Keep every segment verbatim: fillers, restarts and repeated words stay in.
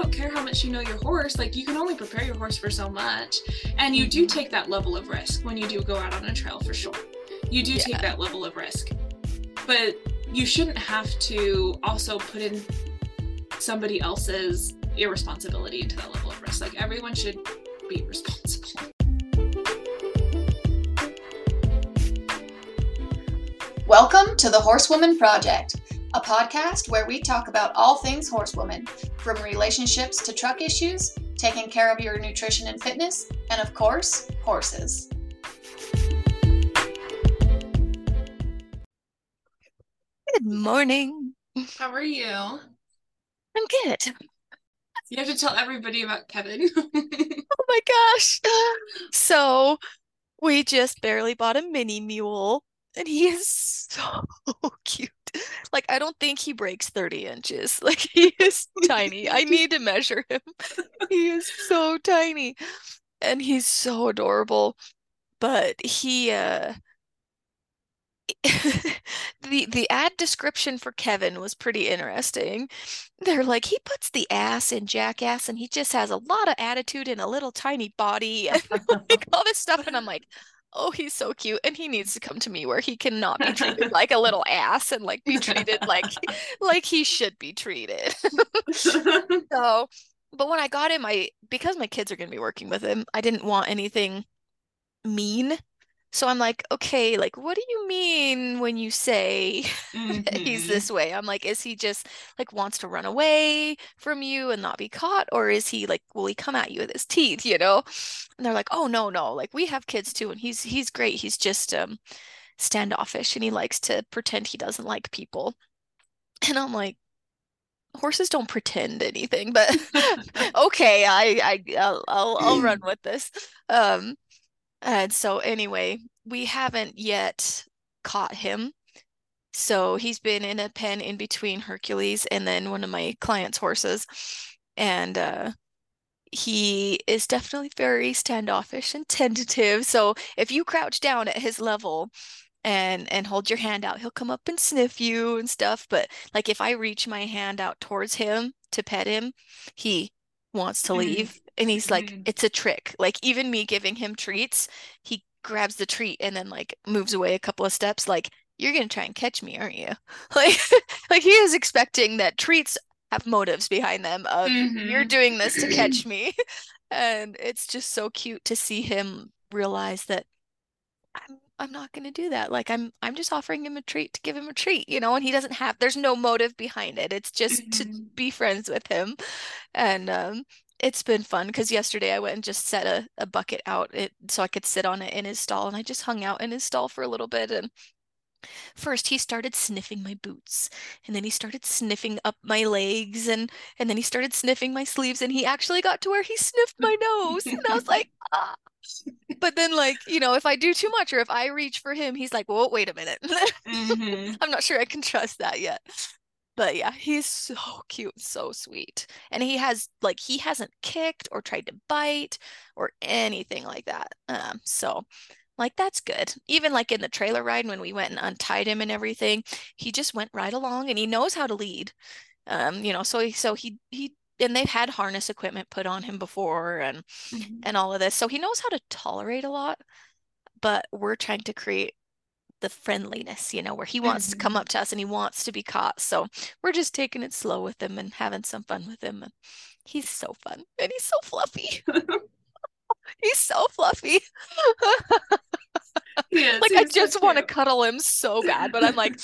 don't care how much you know your horse, like you can only prepare your horse for so much. And you do take that level of risk when you do go out on a trail, for sure. You do yeah. take that level of risk. But you shouldn't have to also put in somebody else's irresponsibility into that level of risk. Like everyone should be responsible. Welcome to the Horsewoman Project, a podcast where we talk about all things horsewoman, from relationships to truck issues, taking care of your nutrition and fitness, and of course, horses. Good morning. How are you? I'm good. You have to tell everybody about Kevin. Oh my gosh. So we just barely bought a mini mule. And he is so cute. Like, I don't think he breaks thirty inches. Like, he is tiny. I need to measure him. He is so tiny. And he's so adorable. But he, uh, the, the ad description for Kevin was pretty interesting. They're like, he puts the ass in Jackass, and he just has a lot of attitude and a little tiny body and like, all this stuff. And I'm like, oh, he's so cute, and he needs to come to me where he cannot be treated like a little ass and like be treated like like he should be treated. So, but when I got him, I because my kids are going to be working with him, I didn't want anything mean. So I'm like, okay, like, what do you mean when you say mm-hmm. he's this way? I'm like, is he just like wants to run away from you and not be caught? Or is he like, will he come at you with his teeth, you know? And they're like, oh, no, no. Like, we have kids too. And he's, he's great. He's just um, standoffish, and he likes to pretend he doesn't like people. And I'm like, horses don't pretend anything, but okay, I, I, I'll, I'll, I'll run with this. Um, And so anyway, we haven't yet caught him. So he's been in a pen in between Hercules and then one of my client's horses. And uh, he is definitely very standoffish and tentative. So if you crouch down at his level and, and hold your hand out, he'll come up and sniff you and stuff. But like if I reach my hand out towards him to pet him, he wants to leave. Mm-hmm. And he's like, mm. it's a trick. Like, even me giving him treats, he grabs the treat and then, like, moves away a couple of steps. Like, you're going to try and catch me, aren't you? Like, like he is expecting that treats have motives behind them of, mm-hmm. you're doing this to catch me. And it's just so cute to see him realize that I'm I'm not going to do that. Like, I'm I'm just offering him a treat to give him a treat, you know? And he doesn't have, there's no motive behind it. It's just mm-hmm. to be friends with him. And, um. It's been fun because yesterday I went and just set a, a bucket out it, so I could sit on it in his stall, and I just hung out in his stall for a little bit. And first he started sniffing my boots, and then he started sniffing up my legs, and, and then he started sniffing my sleeves, and he actually got to where he sniffed my nose, and I was like, ah. But then, like, you know, if I do too much or if I reach for him, he's like, whoa, wait a minute. mm-hmm. I'm not sure I can trust that yet. But yeah, he's so cute, so sweet. And he has, like, he hasn't kicked or tried to bite or anything like that. Um, so, like, that's good. Even, like, in the trailer ride when we went and untied him and everything, he just went right along, and he knows how to lead. Um, you know, so he, so he, he, and they've had harness equipment put on him before and, mm-hmm. and all of this. So he knows how to tolerate a lot, but we're trying to create the friendliness, you know, where he wants mm-hmm. to come up to us and he wants to be caught. So we're just taking it slow with him and having some fun with him. And he's so fun, and he's so fluffy. He's so fluffy. Yeah, like I just so want to cuddle him so bad, but I'm like,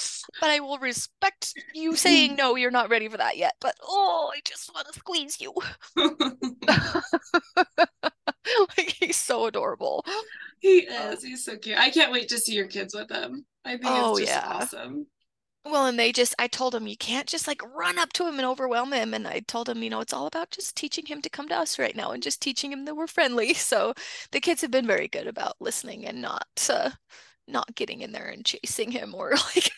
but I will respect you saying no, you're not ready for that yet. But oh, I just want to squeeze you. Like, he's so adorable. He is. He's so cute. I can't wait to see your kids with him. I think oh, it's just yeah. awesome. Well, and they just, I told him, you can't just like run up to him and overwhelm him. And I told him, you know, it's all about just teaching him to come to us right now and just teaching him that we're friendly. So the kids have been very good about listening and not, uh, not getting in there and chasing him or like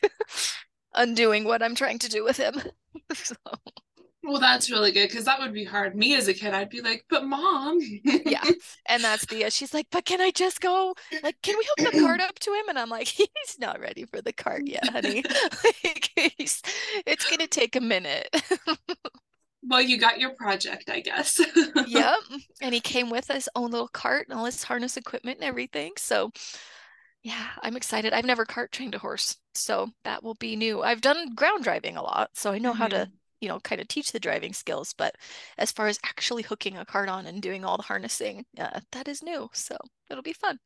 undoing what I'm trying to do with him. So. Well, that's really good, because that would be hard. Me as a kid, I'd be like, but mom. Yeah. And that's the, uh, she's like, but can I just go? Like, can we hook the cart up to him? And I'm like, he's not ready for the cart yet, honey. Like, he's, it's going to take a minute. Well, you got your project, I guess. Yep. And he came with his own little cart and all his harness equipment and everything. So yeah, I'm excited. I've never cart trained a horse, so that will be new. I've done ground driving a lot, so I know mm-hmm. how to, you know, kind of teach the driving skills. But as far as actually hooking a cart on and doing all the harnessing, uh, that is new. So it'll be fun.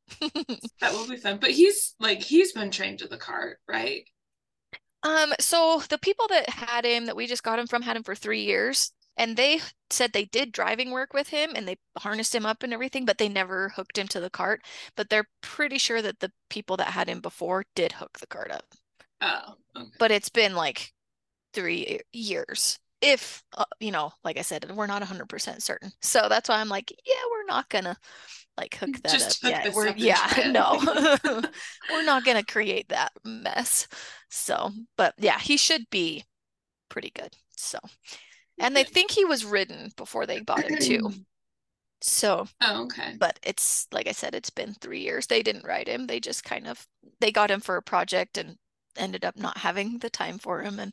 That will be fun. But he's like, he's been trained to the cart, right? Um, so the people that had him, that we just got him from, had him for three years and they said they did driving work with him and they harnessed him up and everything, but they never hooked him to the cart, but they're pretty sure that the people that had him before did hook the cart up. Oh, okay. But it's been like three years. If, uh, you know, like I said, we're not a hundred percent certain. So that's why I'm like, yeah, we're not gonna like hook that just up yet. We're, up yeah, no, we're not gonna create that mess. So, but yeah, he should be pretty good. So, and they think he was ridden before they bought him too. So, oh, okay. But it's, like I said, it's been three years. They didn't ride him. They just kind of, they got him for a project and ended up not having the time for him. And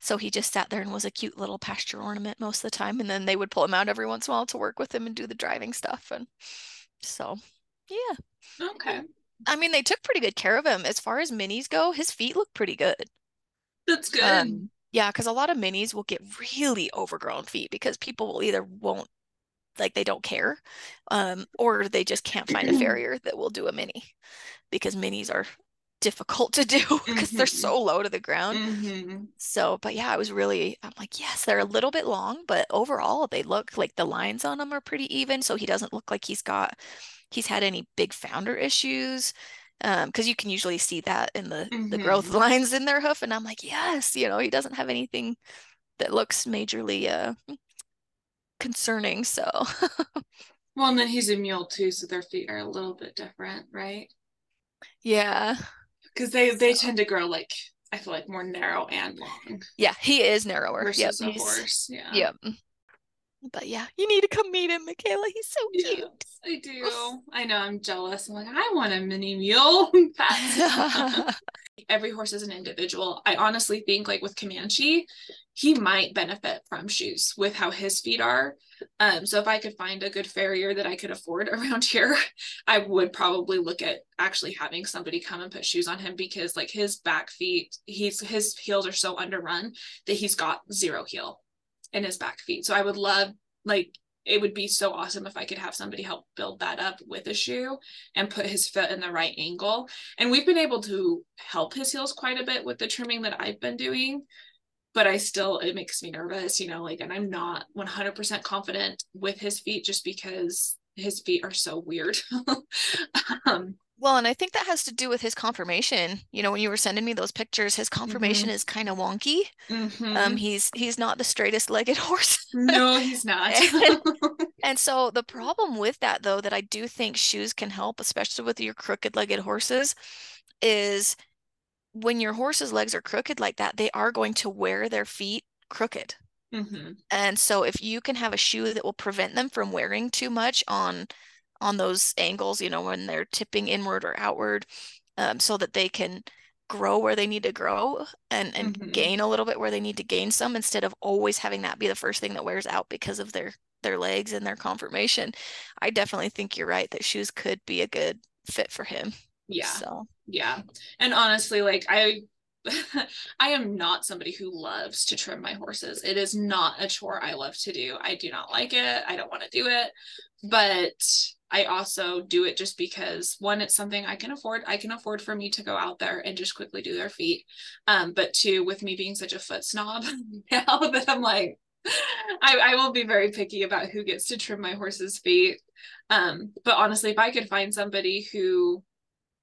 so he just sat there and was a cute little pasture ornament most of the time. And then they would pull him out every once in a while to work with him and do the driving stuff. And so, yeah. Okay. I mean, they took pretty good care of him. As far as minis go, his feet look pretty good. That's good. Um, yeah, because a lot of minis will get really overgrown feet because people will either won't, like they don't care, um, or they just can't find a farrier that will do a mini because minis are difficult to do because mm-hmm. they're so low to the ground. Mm-hmm. So, but yeah, I was really, I'm like, yes, they're a little bit long, but overall they look like the lines on them are pretty even. So he doesn't look like he's got, he's had any big founder issues. Um, cause you can usually see that in the, mm-hmm. the growth lines in their hoof. And I'm like, yes, you know, he doesn't have anything that looks majorly, uh, concerning. So. Well, and then he's a mule too. So their feet are a little bit different, right? Yeah. Cause they, so. they tend to grow like, I feel like more narrow and long. Yeah. He is narrower. Versus yep. a horse. Yeah. Yep. But yeah, you need to come meet him, Michaela. He's so cute. Yes, I do. I know. I'm jealous. I'm like, I want a mini mule. Every horse is an individual. I honestly think like with Comanche, he might benefit from shoes with how his feet are. Um, so if I could find a good farrier that I could afford around here, I would probably look at actually having somebody come and put shoes on him because like his back feet, he's his heels are so underrun that he's got zero heel in his back feet. So I would love, like, it would be so awesome if I could have somebody help build that up with a shoe and put his foot in the right angle. And we've been able to help his heels quite a bit with the trimming that I've been doing, but I still, it makes me nervous, you know, like, and I'm not one hundred percent confident with his feet just because his feet are so weird. um, Well, and I think that has to do with his conformation. You know, when you were sending me those pictures, his conformation mm-hmm. is kind of wonky. Mm-hmm. Um, he's he's not the straightest legged horse. No, he's not. and, and so the problem with that, though, that I do think shoes can help, especially with your crooked legged horses, is when your horse's legs are crooked like that, they are going to wear their feet crooked. Mm-hmm. And so if you can have a shoe that will prevent them from wearing too much on on those angles, you know, when they're tipping inward or outward, um, so that they can grow where they need to grow and, and mm-hmm. gain a little bit where they need to gain some, instead of always having that be the first thing that wears out because of their, their legs and their conformation. I definitely think you're right that shoes could be a good fit for him. Yeah. So. Yeah. And honestly, like I, I am not somebody who loves to trim my horses. It is not a chore I love to do. I do not like it. I don't want to do it, but I also do it just because, one, it's something I can afford. I can afford for me to go out there and just quickly do their feet. Um, but two, with me being such a foot snob now that I'm like, I, I will be very picky about who gets to trim my horse's feet. Um, but honestly, if I could find somebody who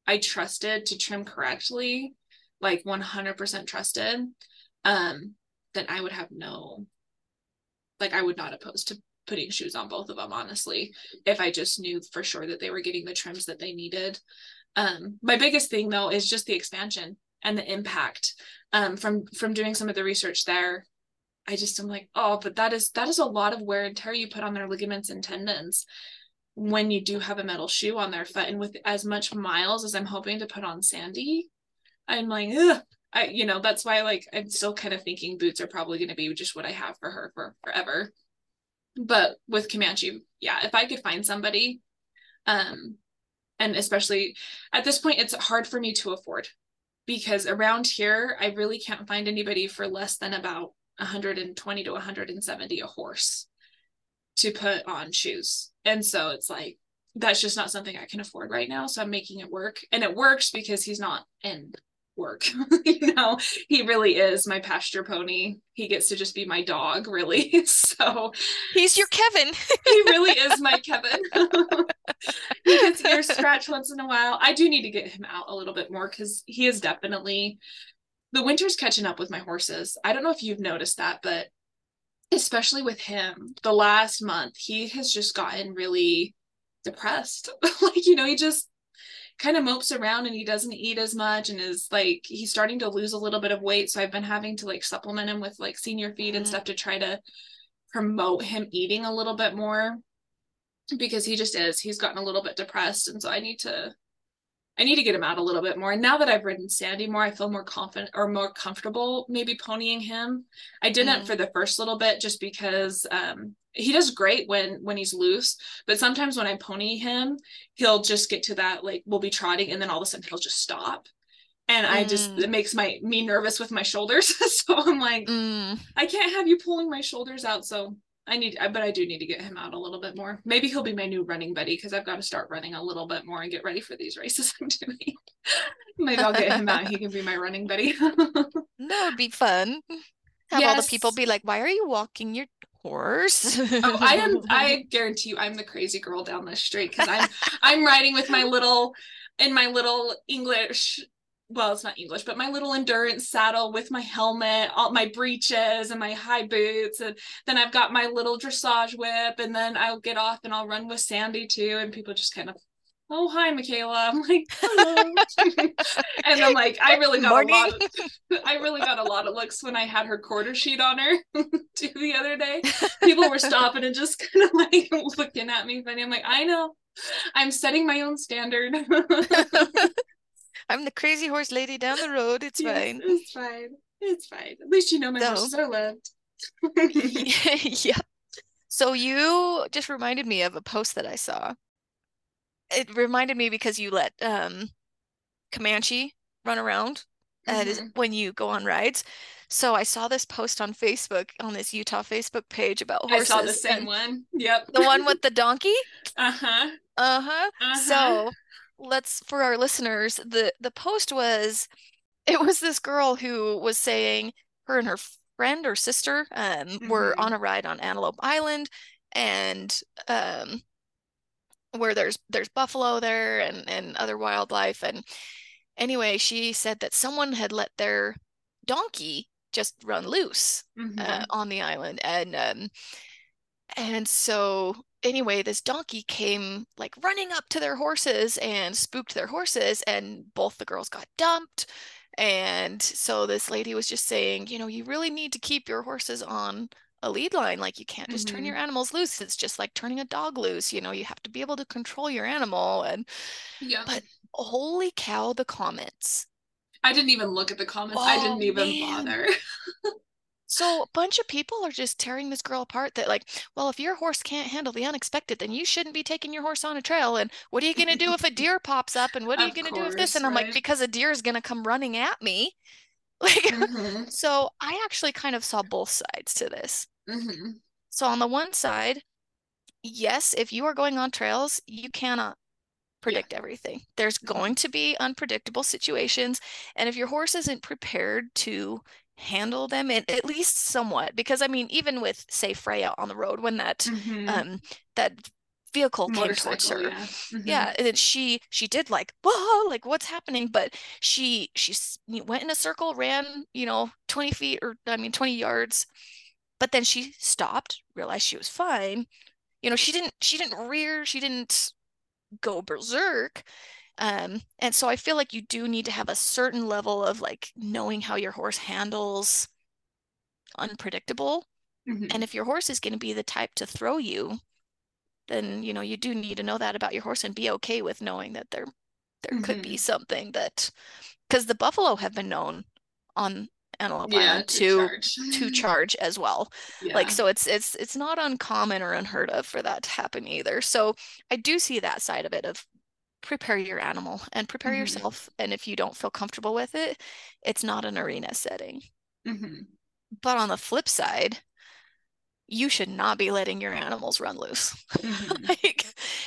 I trusted to trim correctly, like one hundred percent trusted, um, then I would have no, like I would not oppose to putting shoes on both of them, honestly, if I just knew for sure that they were getting the trims that they needed. Um, my biggest thing though is just the expansion and the impact. Um, from from doing some of the research there, I just am like, oh, but that is that is a lot of wear and tear you put on their ligaments and tendons when you do have a metal shoe on their foot. And with as much miles as I'm hoping to put on Sandy, I'm like, ugh, I, you know, that's why, like, I'm still kind of thinking boots are probably going to be just what I have for her for forever. But with Comanche, yeah, if I could find somebody, um, and especially at this point, it's hard for me to afford, because around here, I really can't find anybody for less than about one hundred twenty to one hundred seventy a horse to put on shoes. And so it's like, that's just not something I can afford right now. So I'm making it work, and it works because he's not in work. You know, he really is my pasture pony. He gets to just be my dog, really. So he's your Kevin. He really is my Kevin. He gets ear scratch once in a while. I do need to get him out a little bit more, because he is definitely, the winter's catching up with my horses. I don't know if you've noticed that, but especially with him, the last month, he has just gotten really depressed. Like, you know, he just kind of mopes around, and he doesn't eat as much, and is like, he's starting to lose a little bit of weight. So I've been having to like supplement him with like senior feed and stuff to try to promote him eating a little bit more, because he just is, he's gotten a little bit depressed. And so I need to, I need to get him out a little bit more. And now that I've ridden Sandy more, I feel more confident or more comfortable, maybe ponying him. I didn't mm-hmm. for the first little bit, just because, um, he does great when, when he's loose, but sometimes when I pony him, he'll just get to that, like, we'll be trotting, and then all of a sudden he'll just stop. And I just, mm. it makes my, me nervous with my shoulders. So I'm like, mm. I can't have you pulling my shoulders out. So I need, but I do need to get him out a little bit more. Maybe he'll be my new running buddy, because I've got to start running a little bit more and get ready for these races I'm doing. Maybe I'll get him out. He can be my running buddy. That would be fun. Have yes. all the people be like, why are you walking your horse? oh, I am. I guarantee you, I'm the crazy girl down the street, because I'm I'm riding with my little in my little English. Well, it's not English, but my little endurance saddle with my helmet, all my breeches and my high boots, and then I've got my little dressage whip, and then I'll get off and I'll run with Sandy too, and people just kind of, oh, hi, Michaela. I'm like, hello. And I'm like, I really got Morning. a lot of, I really got a lot of looks when I had her quarter sheet on her the other day. People were stopping and just kind of like looking at me funny. I'm like, I know, I'm setting my own standard. I'm the crazy horse lady down the road. It's yes, fine. It's fine. It's fine. At least you know my so, horses are loved. Yeah. So you just reminded me of a post that I saw. It reminded me because you let um, Comanche run around mm-hmm. uh, when you go on rides. So I saw this post on Facebook, on this Utah Facebook page about horses. I saw the same one. Yep. The one with the donkey? Uh-huh. Uh-huh. Uh-huh. So... let's, for our listeners, the the post was, it was this girl who was saying her and her friend or sister um mm-hmm. were on a ride on Antelope Island, and um where there's there's buffalo there and and other wildlife. And anyway, she said that someone had let their donkey just run loose mm-hmm. uh, on the island, and um and so anyway, this donkey came like running up to their horses and spooked their horses, and both the girls got dumped. And so this lady was just saying, you know, you really need to keep your horses on a lead line. Like, you can't just mm-hmm. turn your animals loose. It's just like turning a dog loose. You know, you have to be able to control your animal. And yeah, but holy cow, the comments. I didn't even look at the comments. Oh, I didn't even man. bother. So a bunch of people are just tearing this girl apart, that like, well, if your horse can't handle the unexpected, then you shouldn't be taking your horse on a trail. And what are you going to do if a deer pops up? And what are of you going to do if this? And right? I'm like, because a deer is going to come running at me. Like, mm-hmm. So I actually kind of saw both sides to this. Mm-hmm. So on the one side, yes, if you are going on trails, you cannot predict yeah. everything. There's going to be unpredictable situations. And if your horse isn't prepared to handle them in, at least somewhat, because I mean, even with, say, Freya on the road, when that mm-hmm. um that vehicle Motorcycle, came towards her, yeah, mm-hmm. yeah and then she she did like, whoa, like, what's happening? But she she went in a circle, ran, you know, twenty feet or I mean twenty yards, but then she stopped, realized she was fine. You know, she didn't she didn't rear, she didn't go berserk. Um, and so I feel like you do need to have a certain level of like knowing how your horse handles unpredictable. Mm-hmm. And if your horse is going to be the type to throw you, then, you know, you do need to know that about your horse and be okay with knowing that there, there mm-hmm. could be something that, because the buffalo have been known on Antelope yeah, Island to to charge. to charge as well. Yeah. Like, so it's it's it's not uncommon or unheard of for that to happen either. So I do see that side of it, of prepare your animal and prepare mm-hmm. yourself. And if you don't feel comfortable with it, it's not an arena setting. Mm-hmm. But on the flip side, you should not be letting your animals run loose. Mm-hmm. Like,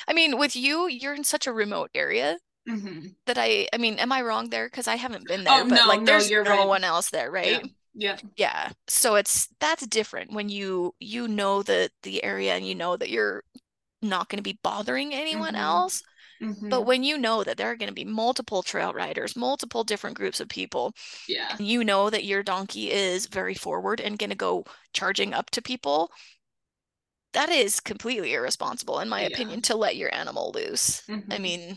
I mean, with you, you're in such a remote area mm-hmm. that I, I mean, am I wrong there? Cause I haven't been there, oh, but no, like there's no, no right. one else there. Right. Yeah. yeah. Yeah. So it's, that's different when you, you know, the, the area, and you know that you're not going to be bothering anyone mm-hmm. else. Mm-hmm. But when you know that there are going to be multiple trail riders, multiple different groups of people, yeah, and you know that your donkey is very forward and going to go charging up to people, that is completely irresponsible, in my yeah. opinion, to let your animal loose. Mm-hmm. I mean,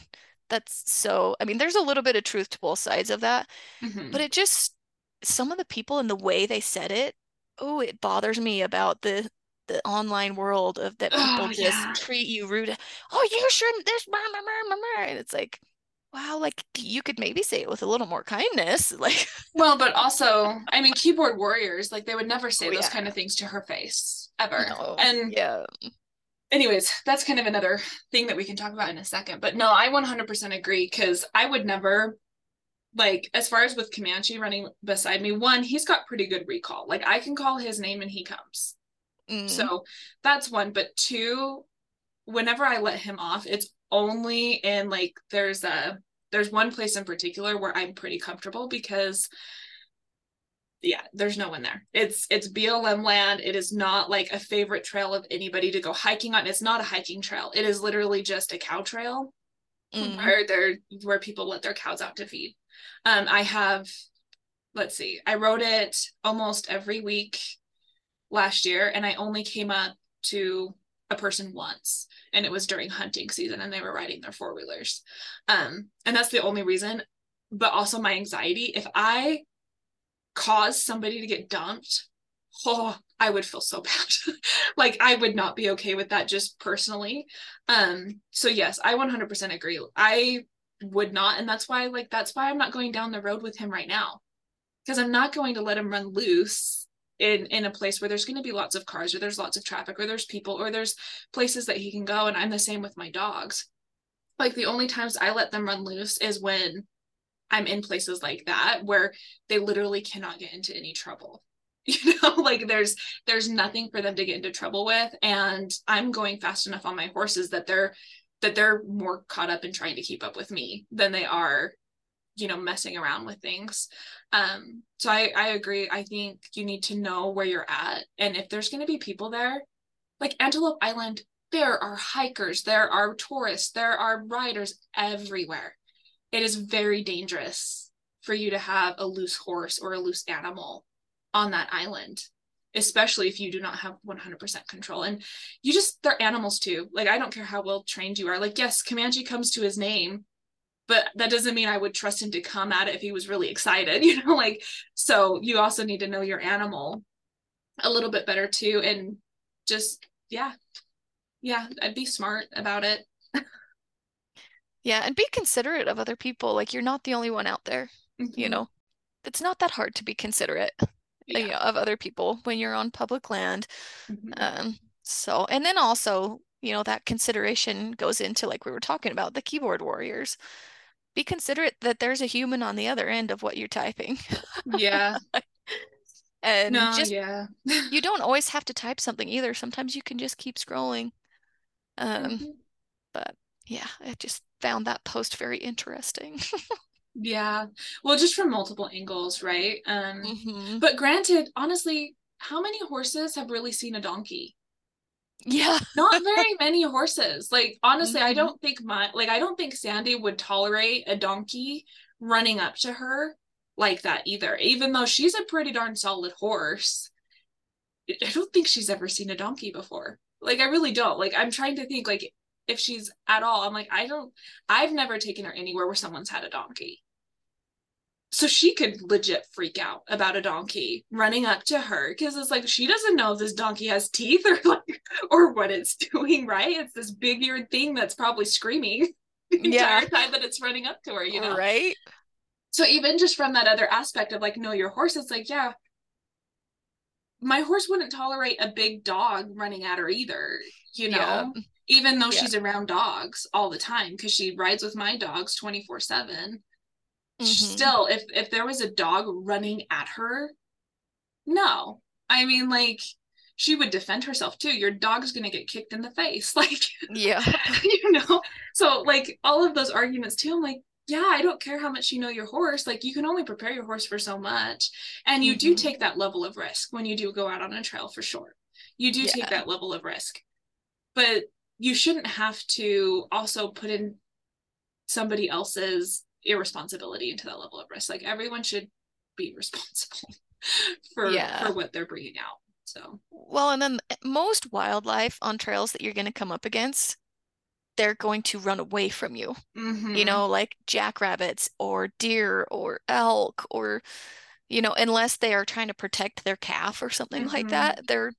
that's so, I mean, there's a little bit of truth to both sides of that, mm-hmm. but it just, some of the people and the way they said it, oh, it bothers me about the the online world of that people oh, just yeah. treat you rude. Oh, you shouldn't this, blah, blah, blah, blah. And it's like, wow, like you could maybe say it with a little more kindness. Like, well, but also, I mean, keyboard warriors, like they would never say oh, those yeah. kind of things to her face ever. No. And yeah. anyways, that's kind of another thing that we can talk about in a second, but no, I one hundred percent agree. Cause I would never, like, as far as with Comanche running beside me, one, he's got pretty good recall. Like I can call his name and he comes. Mm. So that's one, but two, whenever I let him off, it's only in like, there's a, there's one place in particular where I'm pretty comfortable because yeah, there's no one there. It's, it's B L M land. It is not like a favorite trail of anybody to go hiking on. It's not a hiking trail. It is literally just a cow trail mm. where they're, where people let their cows out to feed. Um, I have, let's see, I rode it almost every week last year, and I only came up to a person once, and it was during hunting season, and they were riding their four-wheelers, um and that's the only reason. But also my anxiety, if I caused somebody to get dumped, oh I would feel so bad. Like I would not be okay with that, just personally. Um so yes, I one hundred percent agree. I would not, and that's why like that's why I'm not going down the road with him right now, because I'm not going to let him run loose in in a place where there's going to be lots of cars, or there's lots of traffic, or there's people, or there's places that he can go. And I'm the same with my dogs. Like the only times I let them run loose is when I'm in places like that where they literally cannot get into any trouble, you know. Like there's there's nothing for them to get into trouble with, and I'm going fast enough on my horses that they're that they're more caught up in trying to keep up with me than they are, you know, messing around with things. Um, so I, I agree. I think you need to know where you're at. And if there's going to be people there, like Antelope Island, there are hikers, there are tourists, there are riders everywhere. It is very dangerous for you to have a loose horse or a loose animal on that island, especially if you do not have one hundred percent control. And you just, they're animals too. Like, I don't care how well trained you are. Like, yes, Comanche comes to his name, but that doesn't mean I would trust him to come at it if he was really excited, you know, like, so you also need to know your animal a little bit better too. And just, yeah, yeah, I'd be smart about it. Yeah. And be considerate of other people. Like, you're not the only one out there, mm-hmm. you know, it's not that hard to be considerate yeah. you know, of other people when you're on public land. Mm-hmm. Um, so, and then also, you know, that consideration goes into, like we were talking about, the keyboard warriors. Be considerate that there's a human on the other end of what you're typing. Yeah. And no, just, yeah. you don't always have to type something either. Sometimes you can just keep scrolling. Um, mm-hmm. But yeah, I just found that post very interesting. Yeah. Well, just from multiple angles, right? Um, mm-hmm. But granted, honestly, how many horses have really seen a donkey? Yeah. Not very many horses. Like, honestly, mm-hmm. I don't think my, like, I don't think Sandy would tolerate a donkey running up to her like that either. Even though she's a pretty darn solid horse, I don't think she's ever seen a donkey before. Like, I really don't. Like, I'm trying to think, like, if she's at all, I'm like, I don't, I've never taken her anywhere where someone's had a donkey. So she could legit freak out about a donkey running up to her, because it's like, she doesn't know if this donkey has teeth or like, or what it's doing, right? It's this big eared thing that's probably screaming the yeah. entire time that it's running up to her, you know? Right? So even just from that other aspect of like, know your horse, it's like, yeah, my horse wouldn't tolerate a big dog running at her either, you know, yeah. even though yeah. she's around dogs all the time, because she rides with my dogs twenty-four seven. Mm-hmm. Still, if if there was a dog running at her, no. I mean, like, she would defend herself too. Your dog's going to get kicked in the face. Like, yeah, you know? So like all of those arguments too, I'm like, yeah, I don't care how much you know your horse. Like, you can only prepare your horse for so much. And you mm-hmm. do take that level of risk when you do go out on a trail, for sure. You do yeah. take that level of risk, but you shouldn't have to also put in somebody else's irresponsibility into that level of risk. Like, everyone should be responsible for, yeah. for what they're bringing out. So, well, and then most wildlife on trails that you're going to come up against, they're going to run away from you, mm-hmm. you know, like jackrabbits or deer or elk, or, you know, unless they are trying to protect their calf or something mm-hmm. like that, they're,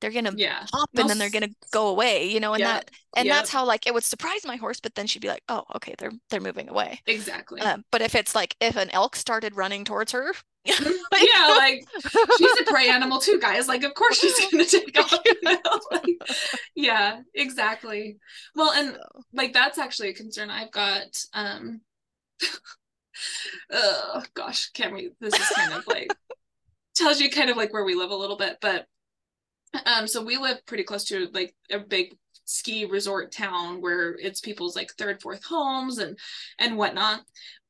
they're going to yeah. hop and then they're going to go away, you know, and yep. that, and yep. that's how, like, it would surprise my horse, but then she'd be like, oh, okay, they're, they're moving away. Exactly. Um, but if it's like, if an elk started running towards her, like, yeah, like, she's a prey animal too, guys. Like, of course she's going to take off. You know? Like, yeah, exactly. Well, and like, that's actually a concern I've got. Um, oh gosh, Camri, this is kind of like, tells you kind of like where we live a little bit, but Um, so we live pretty close to like a big ski resort town where it's people's like third, fourth homes and, and whatnot.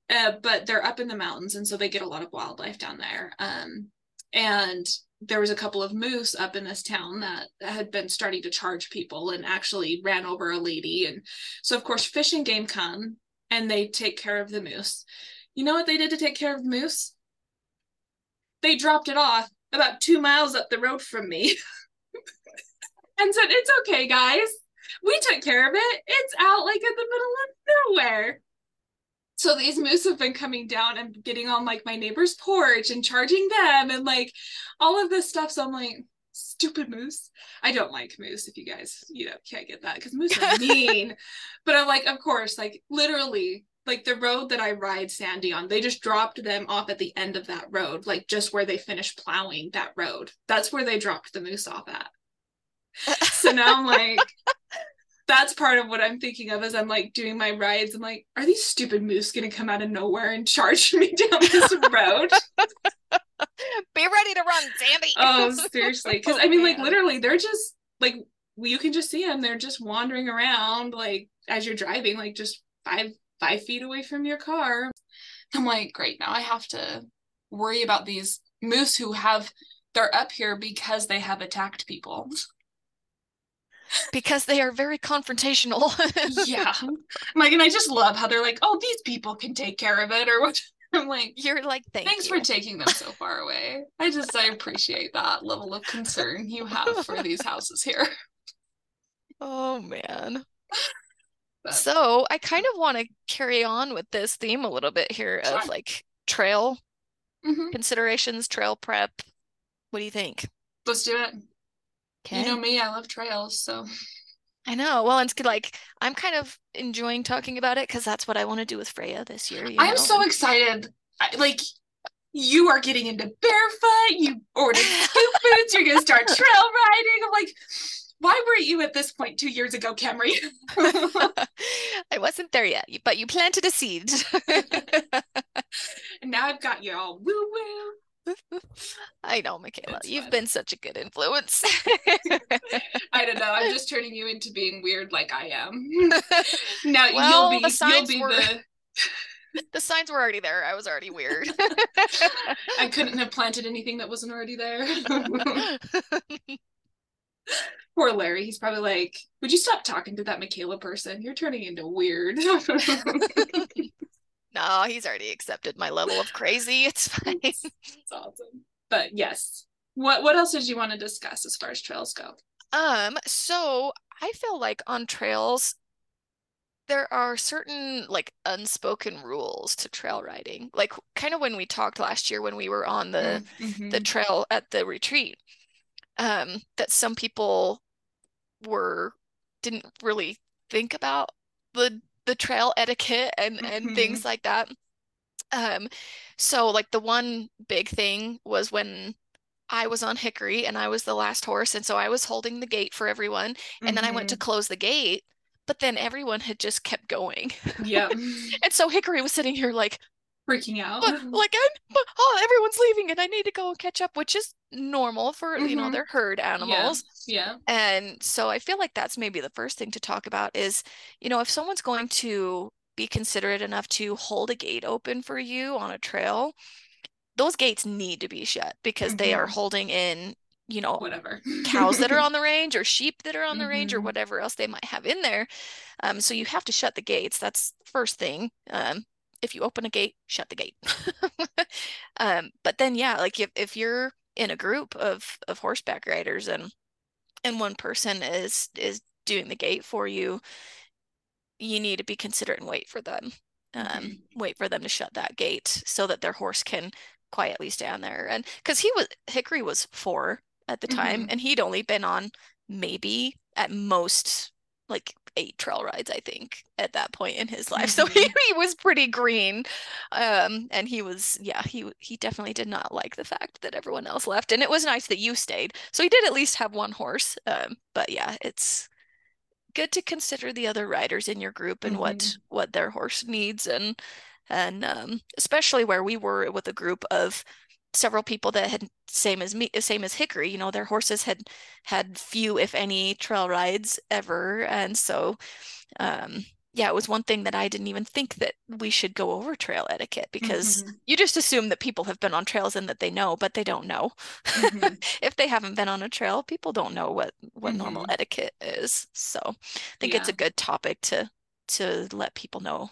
Uh, but they're up in the mountains. And so they get a lot of wildlife down there. Um, and there was a couple of moose up in this town that had been starting to charge people and actually ran over a lady. And so of course, fish and game come and they take care of the moose. You know what they did to take care of the moose? They dropped it off about two miles up the road from me. And said, it's okay, guys. We took care of it. It's out like in the middle of nowhere. So these moose have been coming down and getting on like my neighbor's porch and charging them and like all of this stuff. So I'm like, stupid moose. I don't like moose, if you guys, you know, can't get that, because moose are mean. But I'm like, of course, like literally, like the road that I ride Sandy on, they just dropped them off at the end of that road, like just where they finished plowing that road. That's where they dropped the moose off at. So now I'm like, that's part of what I'm thinking of as I'm like doing my rides. I'm like, are these stupid moose going to come out of nowhere and charge me down this road? Be ready to run, Sandy. Oh, seriously. Because oh, I mean, man. Like literally, they're just like, you can just see them. They're just wandering around, like as you're driving, like just five, five feet away from your car. I'm like, great. Now I have to worry about these moose who have, they're up here because they have attacked people. Because they are very confrontational. Yeah. Like, and I just love how they're like, oh, these people can take care of it, or what. I'm like, you're like, Thank thanks you. for taking them so far away. I just, I appreciate that level of concern you have for these houses here. Oh, man. But, so I kind of want to carry on with this theme a little bit here of sure. like trail mm-hmm. considerations, trail prep. What do you think? Let's do it. Okay. You know me, I love trails, so. I know. Well, it's like, I'm kind of enjoying talking about it because that's what I want to do with Freya this year. You know? I'm so excited. I, like, you are getting into barefoot, you ordered scoop boots, you're going to start trail riding. I'm like, why were you at this point two years ago, Camri? I wasn't there yet, but you planted a seed. And now I've got you all woo-woo. I know, Michaela, it's you've fun. been such a good influence. I don't know, I'm just turning you into being weird like I am. Now well, you'll be, the you'll be were, the... the signs were already there. I was already weird. I couldn't have planted anything that wasn't already there. Poor Larry, he's probably like, would you stop talking to that Michaela person? You're turning into weird. No, he's already accepted my level of crazy. It's fine. It's awesome. But yes, what what else did you want to discuss as far as trails go? Um, so I feel like on trails, there are certain like unspoken rules to trail riding. Like kind of when we talked last year when we were on the mm-hmm. the trail at the retreat, um, that some people were didn't really think about the. the trail etiquette and, and mm-hmm. things like that. Um, so like the one big thing was when I was on Hickory and I was the last horse. And so I was holding the gate for everyone. And mm-hmm. then I went to close the gate, but then everyone had just kept going. Yeah. And so Hickory was sitting here like freaking out, but, like, I'm, oh, everyone's leaving and I need to go and catch up, which is normal for, mm-hmm. you know, their herd animals. Yeah. yeah. And so I feel like that's maybe the first thing to talk about is, you know, if someone's going to be considerate enough to hold a gate open for you on a trail, those gates need to be shut because mm-hmm. they are holding in, you know, whatever cows that are on the range or sheep that are on mm-hmm. the range or whatever else they might have in there. Um, so you have to shut the gates. That's the first thing. Um, if you open a gate, shut the gate. um, but then, yeah, like if, if you're in a group of, of horseback riders and, and one person is, is doing the gate for you, you need to be considerate and wait for them, um, mm-hmm. wait for them to shut that gate so that their horse can quietly stand there. And because he was Hickory was four at the time, mm-hmm. and he'd only been on maybe at most like eight trail rides, I think, at that point in his life. Mm-hmm. So he, he was pretty green, um and he was yeah he he definitely did not like the fact that everyone else left. And it was nice that you stayed, so he did at least have one horse. Um but yeah, it's good to consider the other riders in your group and mm-hmm. what what their horse needs. And And um, especially where we were with a group of several people that had same as me, same as Hickory, you know, their horses had had few, if any, trail rides ever. And so, um, yeah, it was one thing that I didn't even think that we should go over trail etiquette, because mm-hmm. you just assume that people have been on trails and that they know, but they don't know. Mm-hmm. If they haven't been on a trail, people don't know what, what mm-hmm. normal etiquette is. So I think yeah. it's a good topic to to let people know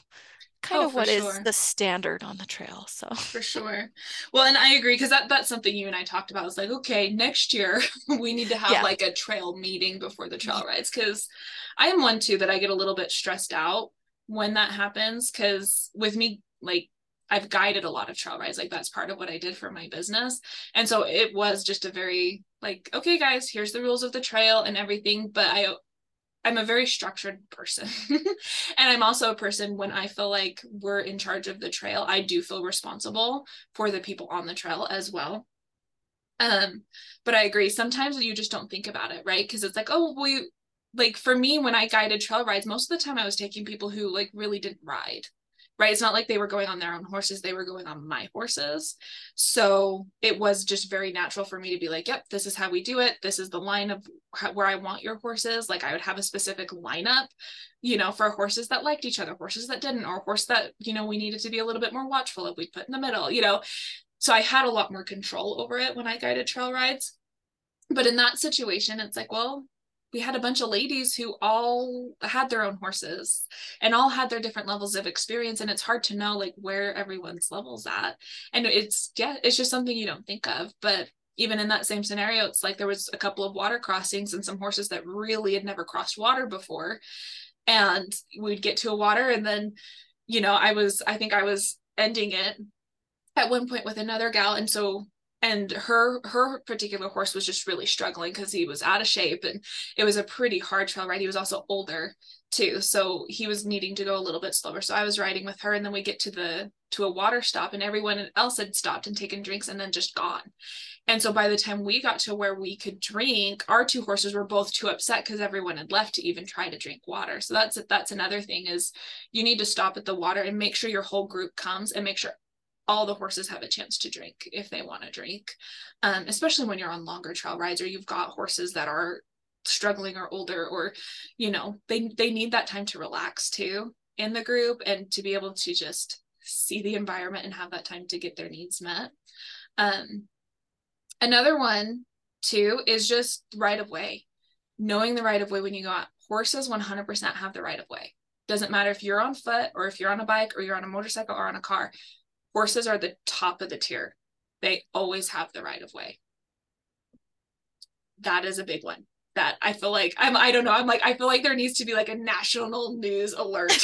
kind oh, of what sure. is the standard on the trail. So for sure. Well, and I agree, because that that's something you and I talked about. It's like, okay, next year we need to have yeah. like a trail meeting before the trail rides, because I am one too that I get a little bit stressed out when that happens, because with me, like, I've guided a lot of trail rides, like that's part of what I did for my business. And so it was just a very like, okay guys, here's the rules of the trail and everything, but I I'm a very structured person. And I'm also a person, when I feel like we're in charge of the trail, I do feel responsible for the people on the trail as well. Um, but I agree, sometimes you just don't think about it, right? Because it's like, oh, we, like for me, when I guided trail rides, most of the time I was taking people who like really didn't ride, right? It's not like they were going on their own horses, they were going on my horses. So it was just very natural for me to be like, yep, this is how we do it. This is the line of where I want your horses. Like I would have a specific lineup, you know, for horses that liked each other, horses that didn't, or a horse that, you know, we needed to be a little bit more watchful of, we'd put in the middle, you know. So I had a lot more control over it when I guided trail rides. But in that situation, it's like, well, we had a bunch of ladies who all had their own horses and all had their different levels of experience. And it's hard to know like where everyone's level's at. And it's, yeah, it's just something you don't think of. But even in that same scenario, it's like there was a couple of water crossings and some horses that really had never crossed water before. And we'd get to a water and then, you know, I was, I think I was ending it at one point with another gal. And so And her her particular horse was just really struggling because he was out of shape and it was a pretty hard trail ride. He was also older too, so he was needing to go a little bit slower. So I was riding with her, and then we get to the to a water stop, and everyone else had stopped and taken drinks and then just gone. And so by the time we got to where we could drink, our two horses were both too upset because everyone had left to even try to drink water. So that's that's another thing, is you need to stop at the water and make sure your whole group comes and make sure all the horses have a chance to drink if they want to drink, um, especially when you're on longer trail rides or you've got horses that are struggling or older, or, you know, they, they need that time to relax too in the group and to be able to just see the environment and have that time to get their needs met. Um, another one too is just right of way, knowing the right of way when you go out. Horses one hundred percent have the right of way. Doesn't matter if you're on foot or if you're on a bike or you're on a motorcycle or on a car. Horses are the top of the tier. They always have the right of way. That is a big one that I feel like, I'm, I don't know, I'm like, I feel like there needs to be like a national news alert,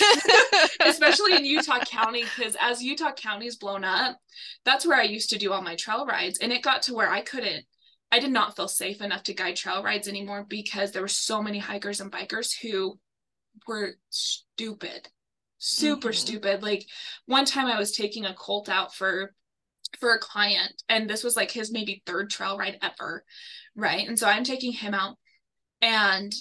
especially in Utah County, because as Utah County's blown up, that's where I used to do all my trail rides. And it got to where I couldn't, I did not feel safe enough to guide trail rides anymore because there were so many hikers and bikers who were stupid. super mm-hmm. stupid. Like one time I was taking a colt out for for a client, and this was like his maybe third trail ride ever, right? And so I'm taking him out, and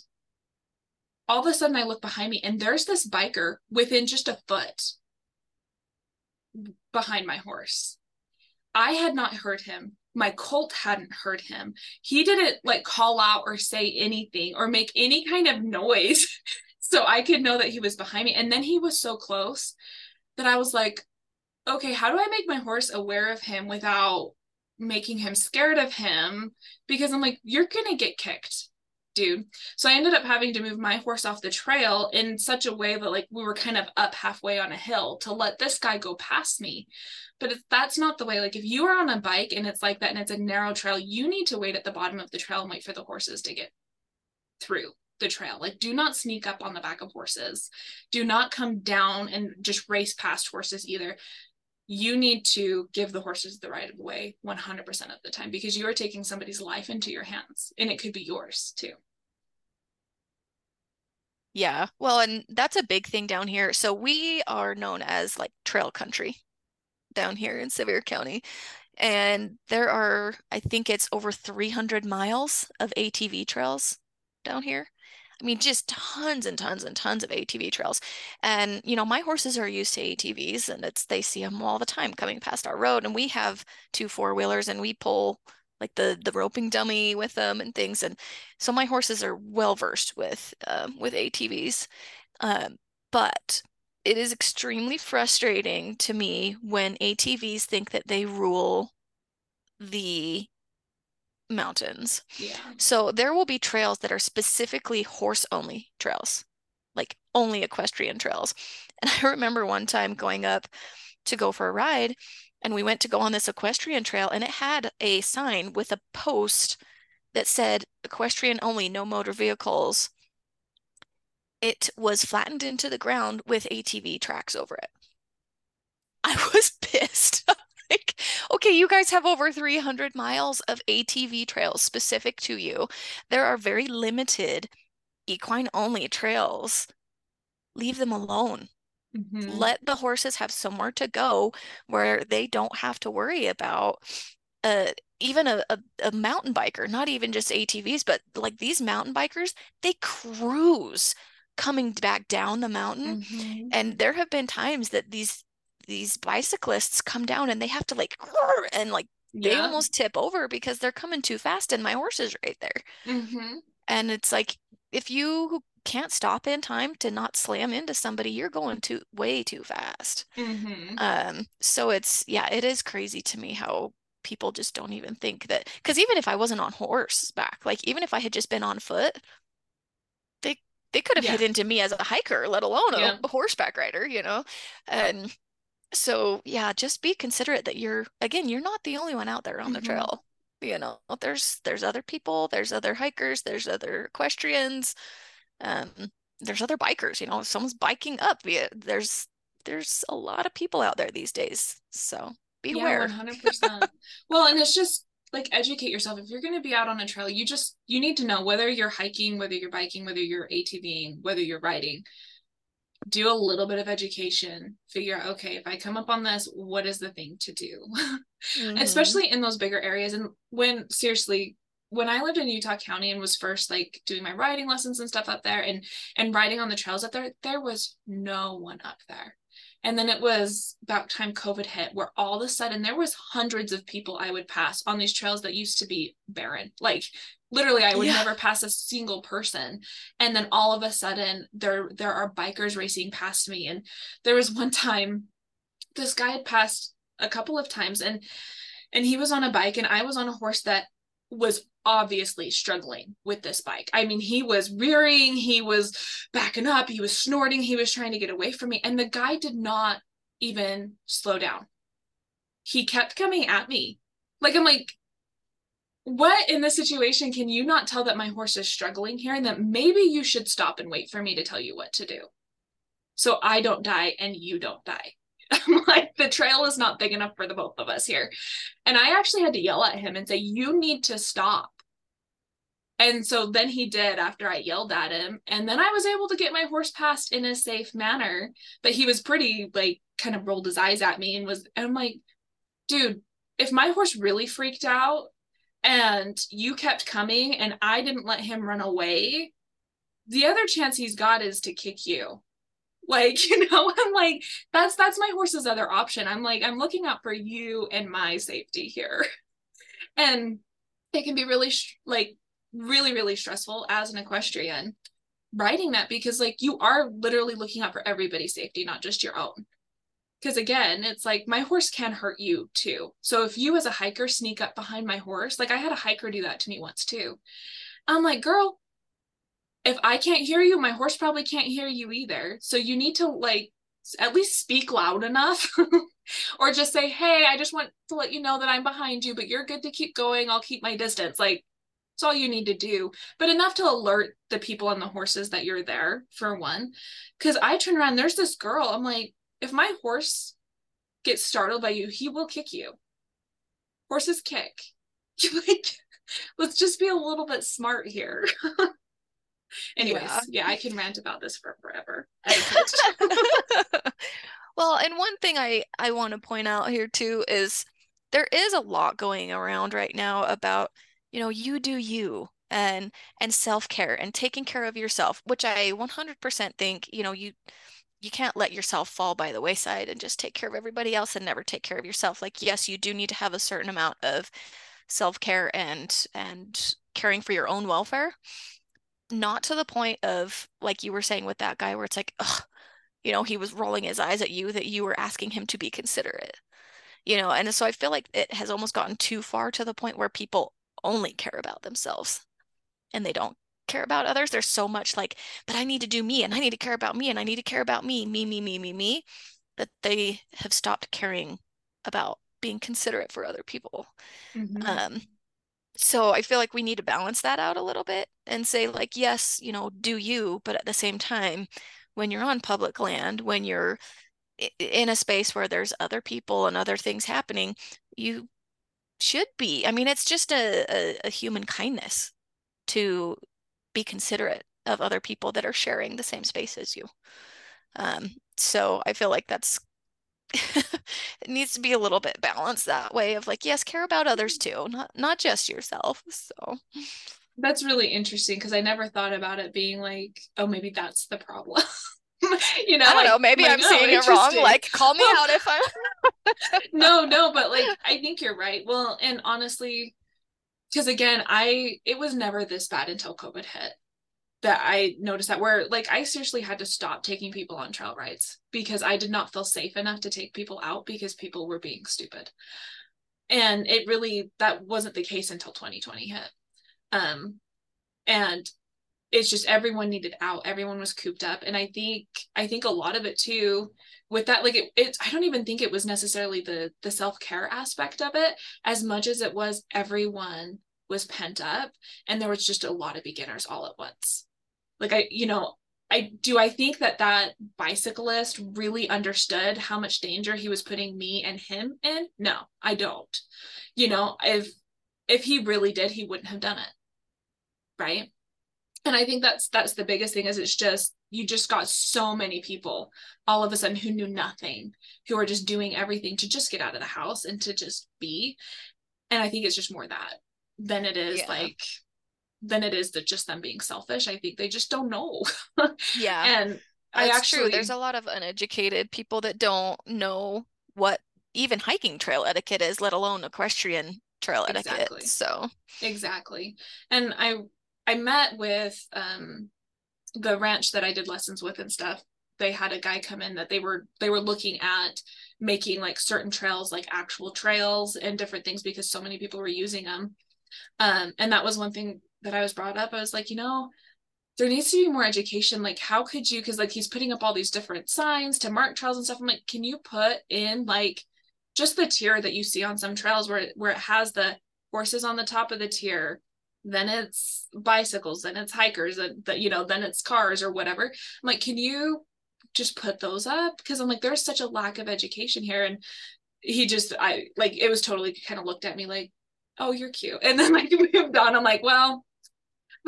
all of a sudden I look behind me and there's this biker within just a foot behind my horse. I had not heard him. My colt hadn't heard him. He didn't like call out or say anything or make any kind of noise. So I could know that he was behind me. And then he was so close that I was like, okay, how do I make my horse aware of him without making him scared of him? Because I'm like, you're going to get kicked, dude. So I ended up having to move my horse off the trail in such a way that like we were kind of up halfway on a hill to let this guy go past me. But if that's not the way, like if you are on a bike and it's like that and it's a narrow trail, you need to wait at the bottom of the trail and wait for the horses to get through the trail. Like, do not sneak up on the back of horses. Do not come down and just race past horses either. You need to give the horses the right of way one hundred percent of the time, because you are taking somebody's life into your hands, and it could be yours too. Yeah. Well, and that's a big thing down here. So we are known as like trail country down here in Sevier County. And there are, I think it's over three hundred miles of A T V trails down here. I mean, just tons and tons and tons of A T V trails. And, you know, my horses are used to A T Vs, and it's, they see them all the time coming past our road. And we have two four wheelers, and we pull like the, the roping dummy with them and things. And so my horses are well versed with, um, with A T Vs. Um, but it is extremely frustrating to me when A T Vs think that they rule the mountains. Yeah. So there will be trails that are specifically horse only trails, like only equestrian trails. And I remember one time going up to go for a ride, and we went to go on this equestrian trail, and it had a sign with a post that said equestrian only, no motor vehicles. It was flattened into the ground with A T V tracks over it. I was pissed. Like, okay, you guys have over three hundred miles of A T V trails specific to you. There are very limited equine-only trails. Leave them alone. Mm-hmm. Let the horses have somewhere to go where they don't have to worry about uh, even a, a, a mountain biker, not even just A T Vs, but like these mountain bikers, they cruise coming back down the mountain. Mm-hmm. And there have been times that these these bicyclists come down and they have to like, and like they yeah. almost tip over because they're coming too fast and my horse is right there. Mm-hmm. And it's like, if you can't stop in time to not slam into somebody, you're going too way too fast. Mm-hmm. Um, so it's, yeah, it is crazy to me how people just don't even think that, because even if I wasn't on horseback, like even if I had just been on foot, they, they could have yeah. hit into me as a hiker, let alone yeah. a horseback rider, you know? And yeah. So, yeah, just be considerate that you're, again, you're not the only one out there on the mm-hmm. trail. You know, there's there's other people, there's other hikers, there's other equestrians, um, there's other bikers. You know, if someone's biking up, yeah, there's there's a lot of people out there these days. So beware. Yeah, one hundred percent. Well, and it's just like, educate yourself. If you're going to be out on a trail, you just, you need to know, whether you're hiking, whether you're biking, whether you're ATVing, whether you're riding, do a little bit of education, figure out, okay, if I come up on this, what is the thing to do? Mm-hmm. Especially in those bigger areas. And when, seriously, when I lived in Utah County and was first like doing my riding lessons and stuff up there and, and riding on the trails up there, there was no one up there. And then it was about time COVID hit, where all of a sudden there was hundreds of people I would pass on these trails that used to be barren. Like literally I would yeah. never pass a single person. And then all of a sudden there, there are bikers racing past me. And there was one time this guy had passed a couple of times, and, and he was on a bike and I was on a horse that was obviously struggling with this bike. I mean, he was rearing, he was backing up, he was snorting, he was trying to get away from me. And the guy did not even slow down. He kept coming at me. Like, I'm like, what in this situation can you not tell that my horse is struggling here, and that maybe you should stop and wait for me to tell you what to do, so I don't die and you don't die? I'm like, the trail is not big enough for the both of us here. And I actually had to yell at him and say, you need to stop And so then he did after I yelled at him. And then I was able to get my horse past in a safe manner. But he was pretty, like, kind of rolled his eyes at me and was, and I'm like, dude, if my horse really freaked out and you kept coming and I didn't let him run away, the other chance he's got is to kick you. Like, you know, I'm like, that's, that's my horse's other option. I'm like, I'm looking out for you and my safety here. And it can be really like, really, really stressful as an equestrian riding that, because like you are literally looking out for everybody's safety, not just your own. Because again, it's like my horse can hurt you too. So if you as a hiker sneak up behind my horse, like I had a hiker do that to me once too. I'm like, girl, if I can't hear you, my horse probably can't hear you either. So you need to like at least speak loud enough or just say, hey, I just want to let you know that I'm behind you, but you're good to keep going. I'll keep my distance. Like, it's all you need to do, but enough to alert the people on the horses that you're there, for one. Because I turn around, there's this girl. I'm like, if my horse gets startled by you, he will kick you. Horses kick. Like, let's just be a little bit smart here. Anyways, yeah. yeah, I can rant about this for forever. Well, and one thing I, I want to point out here too is there is a lot going around right now about, you know, you do you and and self-care and taking care of yourself, which I one hundred percent think, you know, you you can't let yourself fall by the wayside and just take care of everybody else and never take care of yourself. Like, yes, you do need to have a certain amount of self-care and and caring for your own welfare. Not to the point of, like you were saying with that guy, where it's like, ugh, you know, he was rolling his eyes at you that you were asking him to be considerate, you know? And so I feel like it has almost gotten too far to the point where people only care about themselves and they don't care about others. There's so much like, but I need to do me and I need to care about me and I need to care about me, me, me, me, me, me, that they have stopped caring about being considerate for other people. Mm-hmm. Um, So I feel like we need to balance that out a little bit and say, like, yes, you know, do you, but at the same time, when you're on public land, when you're in a space where there's other people and other things happening, you should be. I mean, it's just a, a, a human kindness to be considerate of other people that are sharing the same space as you. Um, so I feel like that's it needs to be a little bit balanced that way of like, yes, care about others too, not not just yourself. So that's really interesting, because I never thought about it being like, oh, maybe that's the problem. You know, I don't like, know, maybe like, I'm no, seeing it wrong, like call me out if I'm no no but like I think you're right. Well, and honestly, because again, I it was never this bad until COVID hit that I noticed that, where like I seriously had to stop taking people on trail rides because I did not feel safe enough to take people out because people were being stupid. And it really, that wasn't the case until twenty twenty hit. Um, and it's just everyone needed out. Everyone was cooped up. And I think, I think a lot of it too, with that, like it, it I don't even think it was necessarily the, the self-care aspect of it as much as it was everyone was pent up and there was just a lot of beginners all at once. Like, I, you know, I do, I think that that bicyclist really understood how much danger he was putting me and him in. No, I don't. You know, if, if he really did, he wouldn't have done it. Right. And I think that's, that's the biggest thing is it's just, you just got so many people all of a sudden who knew nothing, who are just doing everything to just get out of the house and to just be. And I think it's just more that than it is yeah. like, than it is that just them being selfish. I think they just don't know. Yeah. And that's I actually, true. There's a lot of uneducated people that don't know what even hiking trail etiquette is, let alone equestrian trail exactly. etiquette. So exactly. And I, I met with, um, the ranch that I did lessons with and stuff. They had a guy come in that they were, they were looking at making like certain trails, like actual trails and different things because so many people were using them. Um, and that was one thing that I was brought up. I was like, you know, there needs to be more education. Like, how could you, cause like he's putting up all these different signs to mark trails and stuff. I'm like, can you put in like just the tier that you see on some trails where, where it has the horses on the top of the tier, then it's bicycles, then it's hikers, and that, you know, then it's cars or whatever. I'm like, can you just put those up? Cause I'm like, there's such a lack of education here. And he just, I like, it was totally kind of looked at me like, oh, you're cute. And then like moved on. I'm like, well,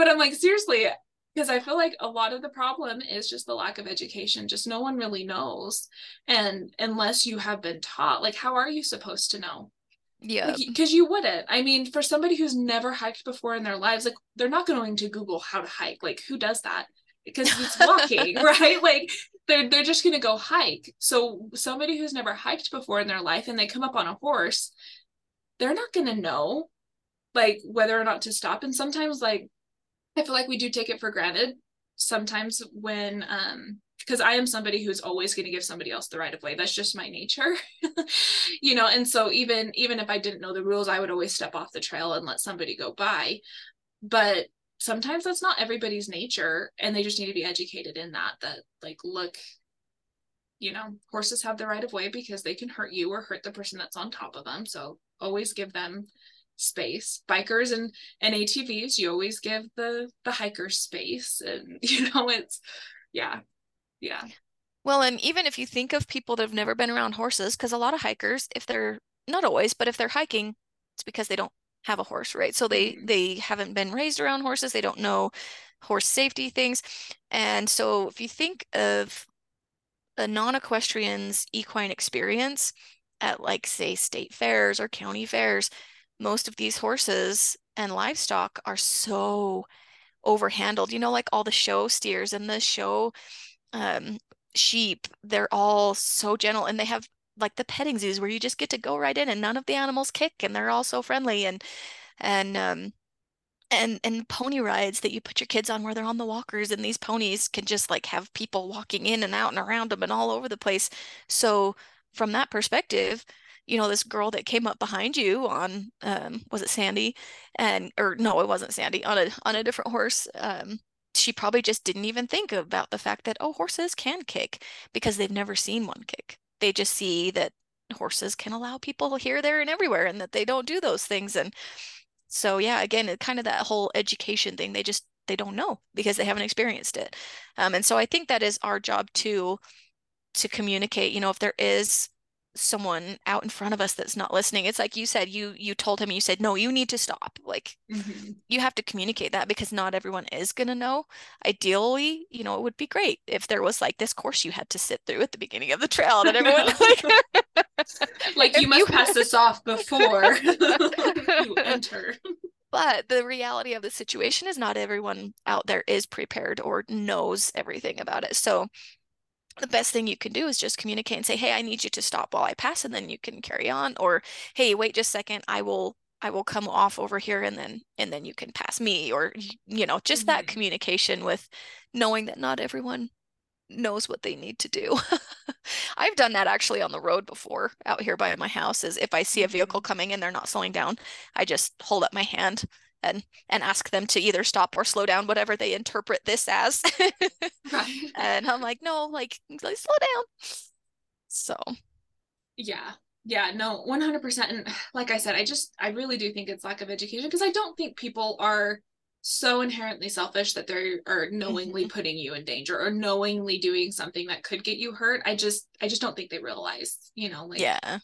But I'm like, seriously, because I feel like a lot of the problem is just the lack of education. Just no one really knows. And unless you have been taught, like, how are you supposed to know? Yeah. Because like, you wouldn't. I mean, for somebody who's never hiked before in their lives, like, they're not going to Google how to hike. Like, who does that? Because it's walking, right? Like, they're they're just going to go hike. So somebody who's never hiked before in their life and they come up on a horse, they're not going to know, like, whether or not to stop. And sometimes, like, I feel like we do take it for granted sometimes when, um, because I am somebody who's always going to give somebody else the right of way. That's just my nature, you know? And so even, even if I didn't know the rules, I would always step off the trail and let somebody go by. But sometimes that's not everybody's nature, and they just need to be educated in that, that like, look, you know, horses have the right of way because they can hurt you or hurt the person that's on top of them. So always give them space. Bikers and, and A T Vs, you always give the, the hikers space. And, you know, it's, yeah. Yeah. Well, and even if you think of people that have never been around horses, because a lot of hikers, if they're not always, but if they're hiking, it's because they don't have a horse, right? So they, mm-hmm. they haven't been raised around horses. They don't know horse safety things. And so if you think of a non-equestrian's equine experience at, like, say, state fairs or county fairs, most of these horses and livestock are so overhandled, you know, like all the show steers and the show um, sheep, they're all so gentle, and they have like the petting zoos where you just get to go right in and none of the animals kick and they're all so friendly, and, and, um, and, and pony rides that you put your kids on where they're on the walkers, and these ponies can just like have people walking in and out and around them and all over the place. So from that perspective, you know, this girl that came up behind you on, um, was it Sandy? And, or no, it wasn't Sandy, on a, on a different horse. Um, she probably just didn't even think about the fact that, oh, horses can kick, because they've never seen one kick. They just see that horses can allow people here, there, and everywhere, and that they don't do those things. And so, yeah, again, it kind of that whole education thing. They just, they don't know because they haven't experienced it. Um, and so I think that is our job too, to communicate, you know, if there is someone out in front of us that's not listening, it's like you said, you, you told him, you said, no, you need to stop. Like, mm-hmm. you have to communicate that, because not everyone is going to know. Ideally, you know, it would be great if there was like this course you had to sit through at the beginning of the trail that everyone like, like you must you pass this off before you enter. But the reality of the situation is not everyone out there is prepared or knows everything about it. So the best thing you can do is just communicate and say, hey, I need you to stop while I pass, and then you can carry on. Or, hey, wait just a second, I will, I will come off over here, and then, and then you can pass me. Or, you know, just mm-hmm. that communication with knowing that not everyone knows what they need to do. I've done that actually on the road before out here by my house, is if I see a vehicle coming and they're not slowing down, I just hold up my hand and, and ask them to either stop or slow down, whatever they interpret this as. Right. And I'm like, no, like, like, slow down. So. Yeah. Yeah. No, one hundred percent. And like I said, I just, I really do think it's lack of education, because I don't think people are so inherently selfish that they are knowingly mm-hmm. putting you in danger or knowingly doing something that could get you hurt. I just, I just don't think they realize, you know, like, yeah,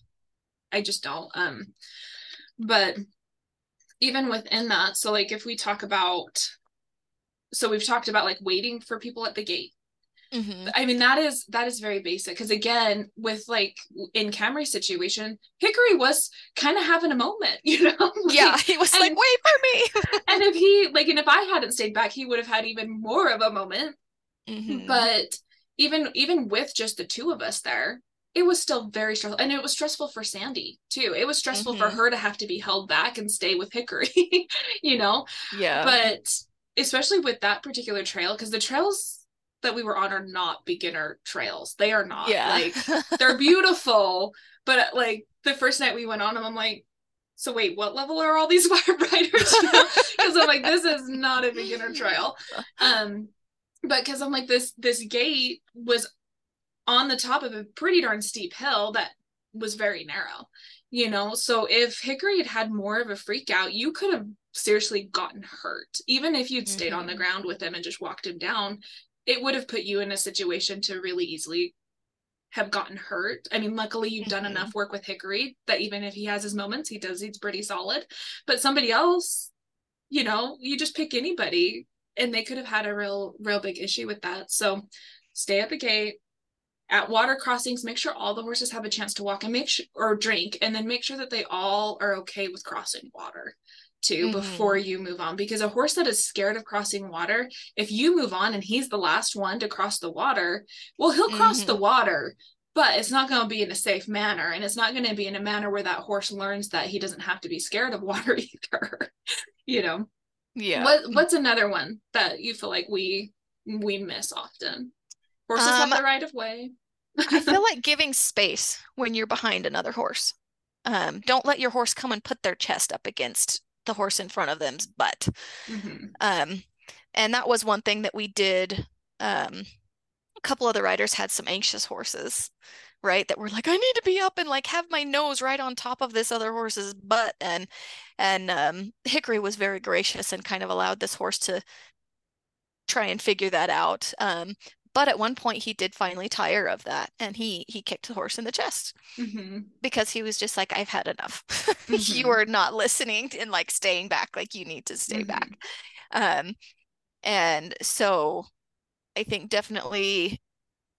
I just don't. Um, but even within that, so like if we talk about, so we've talked about like waiting for people at the gate. Mm-hmm. I mean, that is, that is very basic. Because again, with like in Camry's situation, Hickory was kind of having a moment, you know? Like, yeah, he was and, like, wait for me. And if he, like, and if I hadn't stayed back, he would have had even more of a moment. Mm-hmm. But even, even with just the two of us there, it was still very stressful. And it was stressful for Sandy too. It was stressful mm-hmm. for her to have to be held back and stay with Hickory, you know? Yeah. But especially with that particular trail, because the trails that we were on are not beginner trails. They are not. Yeah. Like, they're beautiful, but like the first night we went on them, I'm like, so wait, what level are all these wire riders? Because I'm like, this is not a beginner trail. Um, but because I'm like, this, this gate was on the top of a pretty darn steep hill that was very narrow, you know? So if Hickory had had more of a freak out, you could have seriously gotten hurt. Even if you'd stayed mm-hmm. on the ground with him and just walked him down, it would have put you in a situation to really easily have gotten hurt. I mean, luckily you've mm-hmm. done enough work with Hickory that even if he has his moments, he does, he's pretty solid, but somebody else you know, you just pick anybody, and they could have had a real, real big issue with that. So stay at the gate. At water crossings, make sure all the horses have a chance to walk and make sure, or drink, and then make sure that they all are okay with crossing water too, mm-hmm. before you move on. Because a horse that is scared of crossing water, if you move on and he's the last one to cross the water, well, he'll cross mm-hmm. the water, but it's not going to be in a safe manner. And it's not going to be in a manner where that horse learns that he doesn't have to be scared of water either, you know? Yeah. What, what's another one that you feel like we, we miss often? Horses um, have the right of way. I feel like giving space when you're behind another horse. Um, don't let your horse come and put their chest up against the horse in front of them's butt. Mm-hmm. Um, and that was one thing that we did. Um, a couple other riders had some anxious horses, right? That were like, I need to be up and like have my nose right on top of this other horse's butt. And, and um, Hickory was very gracious and kind of allowed this horse to try and figure that out. Um, But at one point he did finally tire of that, and he he kicked the horse in the chest mm-hmm. because he was just like, I've had enough. Mm-hmm. You are not listening and like staying back. Like you need to stay mm-hmm. back. Um, and so I think definitely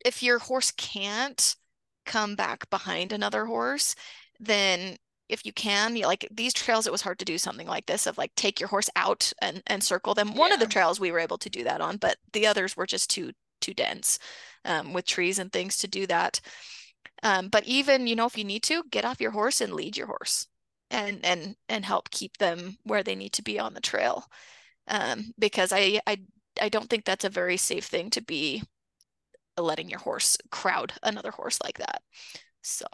if your horse can't come back behind another horse, then if you can, you know, like these trails, it was hard to do something like this of like take your horse out and, and circle them. One yeah. of the trails we were able to do that on, but the others were just too too dense um, with trees and things to do that. Um, but even, you know, if you need to, get off your horse and lead your horse and and and help keep them where they need to be on the trail. Um, because I, I, I don't think that's a very safe thing to be letting your horse crowd another horse like that. So.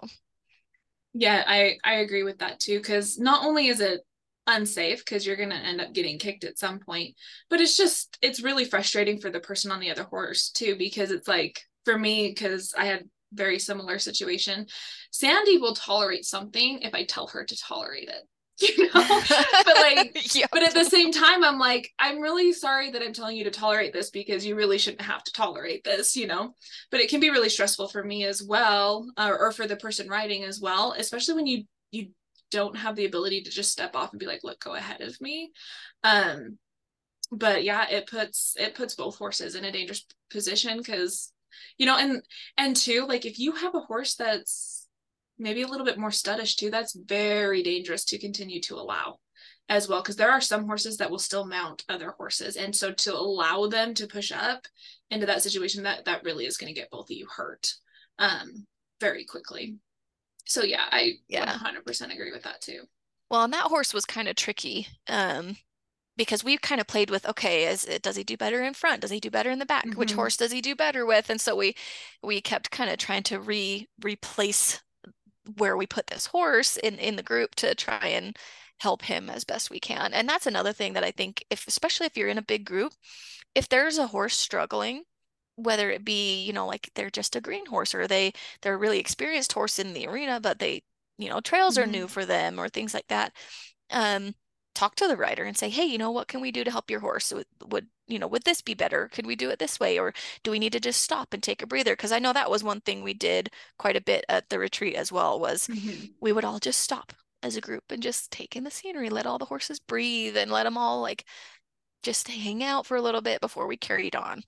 Yeah, I, I agree with that too, because not only is it unsafe because you're going to end up getting kicked at some point, but it's just it's really frustrating for the person on the other horse too, because it's like for me, because I had very similar situation, Sandy will tolerate something if I tell her to tolerate it, you know. But like yeah. but at the same time I'm like, I'm really sorry that I'm telling you to tolerate this because you really shouldn't have to tolerate this, you know. But it can be really stressful for me as well, or, or for the person riding as well, especially when you you don't have the ability to just step off and be like, look, go ahead of me. Um, but yeah, it puts, it puts both horses in a dangerous position because, you know, and, and too, like if you have a horse that's maybe a little bit more studdish too, that's very dangerous to continue to allow as well. Cause there are some horses that will still mount other horses. And so to allow them to push up into that situation, that, that really is going to get both of you hurt um, very quickly. So yeah, I yeah. one hundred percent agree with that too. Well, and that horse was kind of tricky um, because we kind of played with, okay, is it, does he do better in front? Does he do better in the back? Mm-hmm. Which horse does he do better with? And so we we kept kind of trying to re replace where we put this horse in, in the group to try and help him as best we can. And that's another thing that I think, if especially if you're in a big group, if there's a horse struggling, whether it be, you know, like they're just a green horse or they, they're a really experienced horse in the arena, but they, you know, trails mm-hmm. are new for them or things like that. Um, talk to the rider and say, hey, you know, what can we do to help your horse? Would, would, you know, would this be better? Could we do it this way? Or do we need to just stop and take a breather? Cause I know that was one thing we did quite a bit at the retreat as well, was mm-hmm. we would all just stop as a group and just take in the scenery, let all the horses breathe and let them all like just hang out for a little bit before we carried on.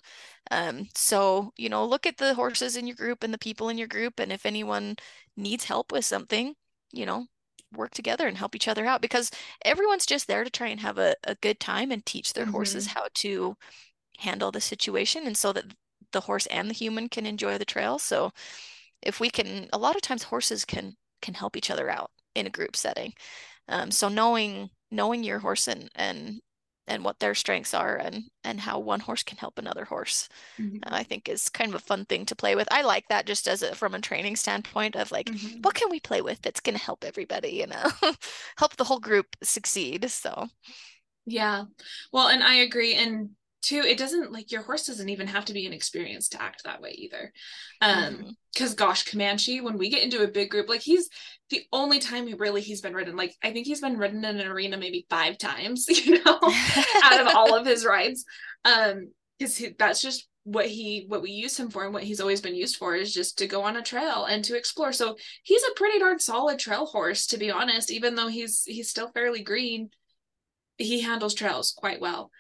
Um, so, you know, look at the horses in your group and the people in your group. And if anyone needs help with something, you know, work together and help each other out, because everyone's just there to try and have a, a good time and teach their mm-hmm. horses how to handle the situation. And so that the horse and the human can enjoy the trail. So if we can, a lot of times horses can, can help each other out in a group setting. Um, so knowing, knowing your horse and, and, and what their strengths are and, and how one horse can help another horse, mm-hmm. uh, I think is kind of a fun thing to play with. I like that just as a, from a training standpoint of like, mm-hmm. what can we play with that's going to help everybody, you know, help the whole group succeed. So. Yeah. Well, and I agree. And too, it doesn't like your horse doesn't even have to be an experience to act that way either. Um, because mm-hmm. gosh, Comanche, when we get into a big group, like he's the only time he really he's been ridden, like I think he's been ridden in an arena maybe five times, you know, out of all of his rides. Um, because that's just what he what we use him for, and what he's always been used for is just to go on a trail and to explore. So he's a pretty darn solid trail horse, to be honest, even though he's he's still fairly green. he handles trails quite well.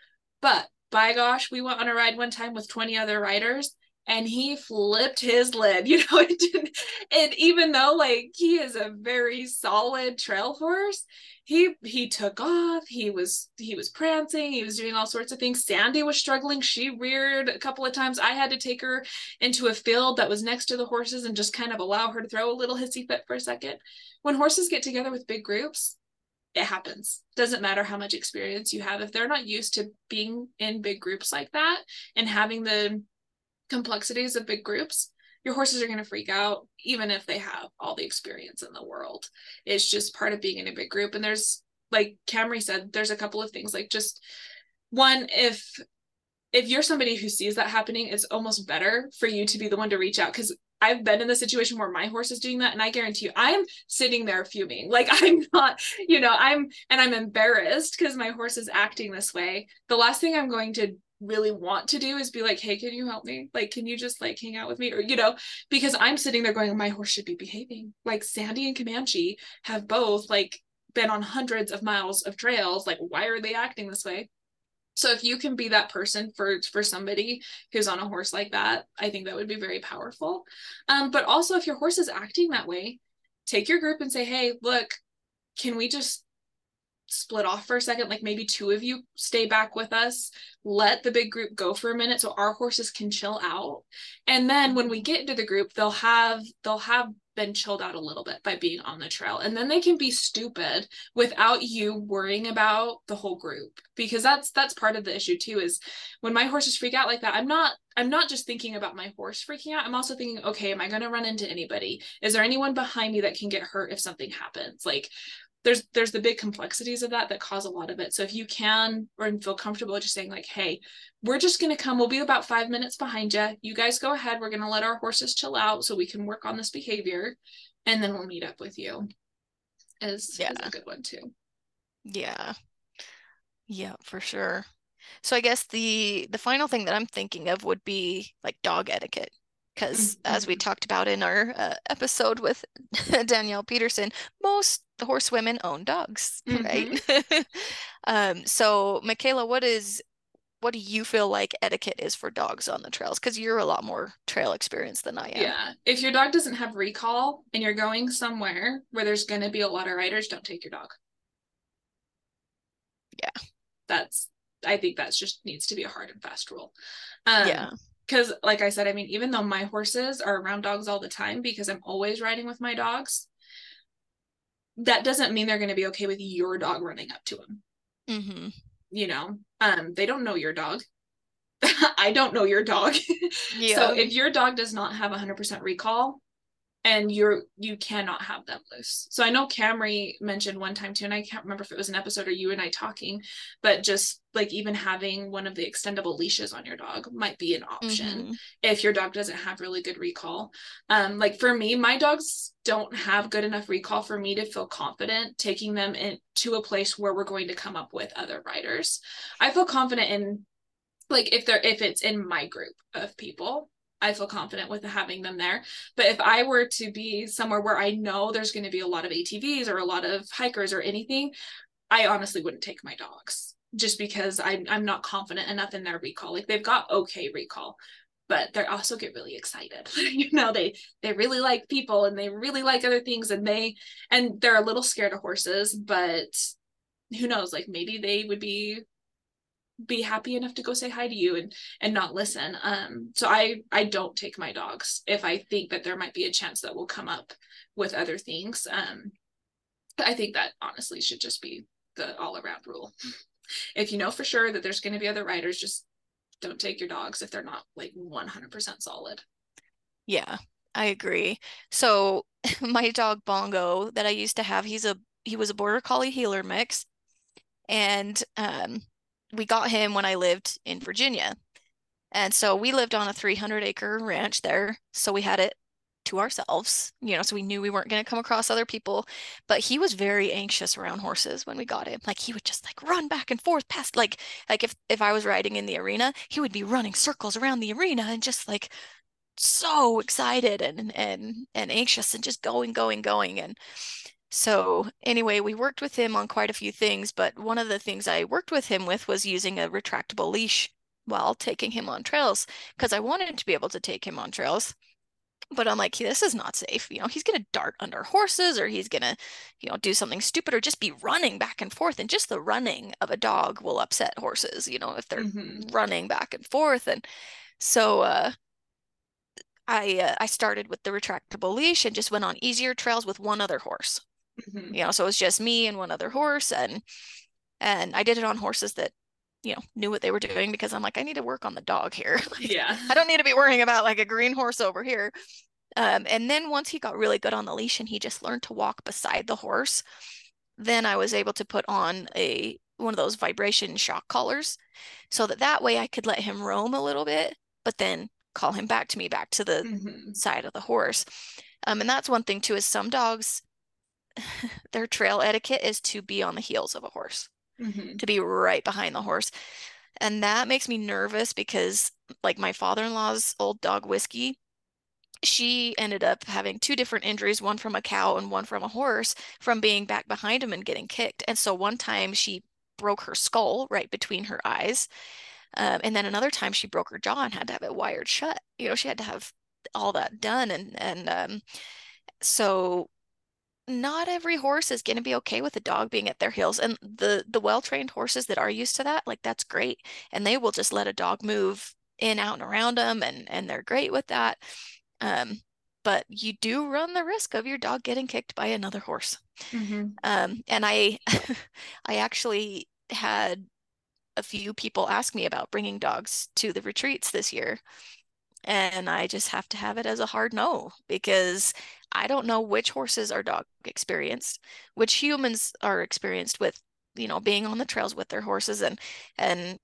But by gosh, we went on a ride one time with twenty other riders and he flipped his lid, you know, it didn't, and even though like he is a very solid trail horse, he, he took off, he was, he was prancing, he was doing all sorts of things. Sandy was struggling. She reared a couple of times. I had to take her into a field that was next to the horses and just kind of allow her to throw a little hissy fit for a second. When horses get together with big groups, it happens. Doesn't matter how much experience you have. If they're not used to being in big groups like that and having the complexities of big groups, your horses are going to freak out, even if they have all the experience in the world. It's just part of being in a big group. And there's, like Camri said, there's a couple of things, like just one, if if you're somebody who sees that happening, it's almost better for you to be the one to reach out, because I've been in the situation where my horse is doing that, and I guarantee you, I'm sitting there fuming. Like I'm not, you know, I'm, and I'm embarrassed because my horse is acting this way. The last thing I'm going to really want to do is be like, hey, can you help me? Like, can you just like hang out with me? Or, you know, because I'm sitting there going, my horse should be behaving. Like Sandy and Comanche have both like been on hundreds of miles of trails. Like, why are they acting this way? So if you can be that person for, for somebody who's on a horse like that, I think that would be very powerful. Um, but also if your horse is acting that way, take your group and say, hey, look, can we just split off for a second? Like maybe two of you stay back with us, let the big group go for a minute so our horses can chill out. And then when we get into the group, they'll have, they'll have been chilled out a little bit by being on the trail. And then they can be stupid without you worrying about the whole group, because that's, that's part of the issue too, is when my horses freak out like that, I'm not, I'm not just thinking about my horse freaking out. I'm also thinking, okay, am I going to run into anybody? Is there anyone behind me that can get hurt if something happens? Like there's, there's the big complexities of that that cause a lot of it. So if you can, or feel comfortable just saying like, hey, we're just going to come, we'll be about five minutes behind you. You guys go ahead. We're going to let our horses chill out so we can work on this behavior. And then we'll meet up with you is, yeah. is a good one too. Yeah. Yeah, for sure. So I guess the, the final thing that I'm thinking of would be like dog etiquette. Because as we talked about in our uh, episode with Danielle Peterson, most horsewomen own dogs, mm-hmm. right? um, so Michaela, what is, what do you feel like etiquette is for dogs on the trails? Because you're a lot more trail experienced than I am. Yeah. If your dog doesn't have recall and you're going somewhere where there's going to be a lot of riders, don't take your dog. Yeah. That's, I think that's just needs to be a hard and fast rule. Um, yeah. Because like I said, I mean, even though my horses are around dogs all the time because I'm always riding with my dogs, that doesn't mean they're going to be okay with your dog running up to them. Mm-hmm. You know, um, they don't know your dog. I don't know your dog. Yeah. So if your dog does not have one hundred percent recall, and you're, you cannot have them loose. So I know Camri mentioned one time too, and I can't remember if it was an episode or you and I talking, but just like even having one of the extendable leashes on your dog might be an option mm-hmm. if your dog doesn't have really good recall. Um, like for me, my dogs don't have good enough recall for me to feel confident taking them in to a place where we're going to come up with other riders. I feel confident in like, if they're, if it's in my group of people, I feel confident with having them there. But if I were to be somewhere where I know there's going to be a lot of A T Vs or a lot of hikers or anything, I honestly wouldn't take my dogs just because I'm, I'm not confident enough in their recall. Like they've got okay recall, but they also get really excited. You know, they, they really like people and they really like other things and they, and they're a little scared of horses, but who knows, like maybe they would be be happy enough to go say hi to you and and not listen. Um so I I don't take my dogs if I think that there might be a chance that we'll come up with other things. um I think that honestly should just be the all-around rule. If you know for sure that there's going to be other riders, just don't take your dogs if they're not like one hundred percent solid. Yeah, I agree. So my dog Bongo that I used to have, he's a he was a border collie heeler mix, and um we got him when I lived in Virginia. And so we lived on a three hundred acre ranch there. So we had it to ourselves, you know, so we knew we weren't going to come across other people, but he was very anxious around horses when we got him. Like he would just like run back and forth past, like, like if, if I was riding in the arena, he would be running circles around the arena and just like so excited and, and, and anxious and just going, going, going. And So anyway, we worked with him on quite a few things, but one of the things I worked with him with was using a retractable leash while taking him on trails, because I wanted to be able to take him on trails. But I'm like, this is not safe. You know, he's going to dart under horses, or he's going to, you know, do something stupid, or just be running back and forth. And just the running of a dog will upset horses, you know, if they're mm-hmm. running back and forth. And so uh, I uh, I started with the retractable leash and just went on easier trails with one other horse. Mm-hmm. You know, so it was just me and one other horse. And and I did it on horses that, you know, knew what they were doing, because I'm like, I need to work on the dog here. Like, yeah. I don't need to be worrying about like a green horse over here. Um, and then once he got really good on the leash and he just learned to walk beside the horse, then I was able to put on a, one of those vibration shock collars, so that that way I could let him roam a little bit, but then call him back to me, back to the mm-hmm. side of the horse. Um, and that's one thing too, is some dogs, their trail etiquette is to be on the heels of a horse. Mm-hmm. To be right behind the horse. And that makes me nervous, because like my father-in-law's old dog Whiskey, she ended up having two different injuries, one from a cow and one from a horse, from being back behind him and getting kicked. And so one time she broke her skull right between her eyes, um, and then another time she broke her jaw and had to have it wired shut. You know, she had to have all that done. And and um, so not every horse is going to be okay with a dog being at their heels, and the the well-trained horses that are used to that, like, that's great, and they will just let a dog move in, out, and around them, and and they're great with that. Um but you do run the risk of your dog getting kicked by another horse. Mm-hmm. um and I I actually had a few people ask me about bringing dogs to the retreats this year, and I just have to have it as a hard no, because I don't know which horses are dog experienced, which humans are experienced with, you know, being on the trails with their horses, and and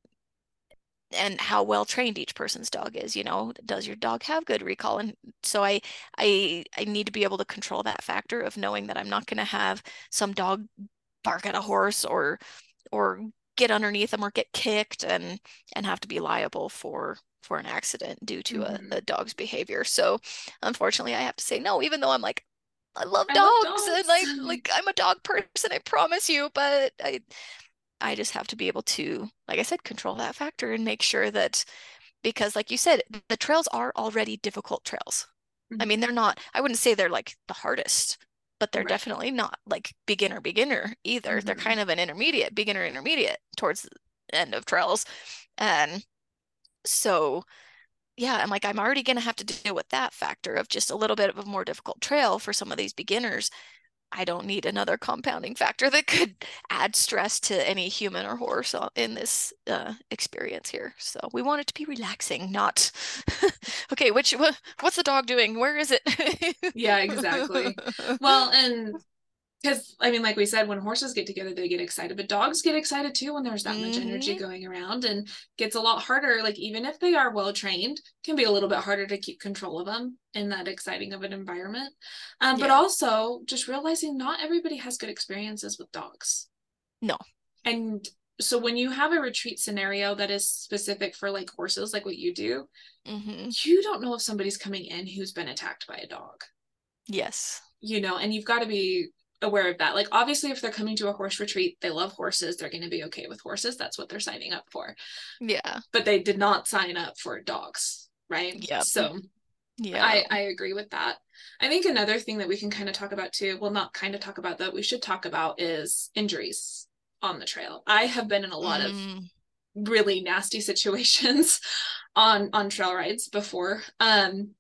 and how well trained each person's dog is. You know, does your dog have good recall? And so I I I need to be able to control that factor of knowing that I'm not going to have some dog bark at a horse or or get underneath them or get kicked and and have to be liable for for an accident due to mm-hmm. a, a dog's behavior. So unfortunately I have to say no, even though I'm like, I love I dogs, love dogs. And I, like, I'm a dog person, I promise you, but I I just have to be able to, like I said, control that factor and make sure that, because like you said, the trails are already difficult trails. Mm-hmm. I mean, they're not, I wouldn't say they're like the hardest, but they're right. definitely not like beginner beginner either. Mm-hmm. They're kind of an intermediate, beginner intermediate towards the end of trails. And so, yeah, I'm like, I'm already going to have to deal with that factor of just a little bit of a more difficult trail for some of these beginners. I don't need another compounding factor that could add stress to any human or horse in this uh, experience here. So we want it to be relaxing, not, okay, which wh- what's the dog doing? Where is it? Yeah, exactly. Well, and because, I mean, like we said, when horses get together, they get excited, but dogs get excited too when there's that mm-hmm. much energy going around, and gets a lot harder. Like, even if they are well-trained, can be a little bit harder to keep control of them in that exciting of an environment. Um, yeah. But also just realizing not everybody has good experiences with dogs. No. And so when you have a retreat scenario that is specific for like horses, like what you do, mm-hmm. you don't know if somebody's coming in who's been attacked by a dog. Yes. You know, and you've got to be aware of that. Like, obviously, if they're coming to a horse retreat, they love horses, they're going to be okay with horses, that's what they're signing up for. Yeah, but they did not sign up for dogs, right? Yeah. So yeah, I, I agree with that. I think another thing that we can kind of talk about too, well, not kind of talk about, that we should talk about, is injuries on the trail. I have been in a lot mm. of really nasty situations on on trail rides before. Um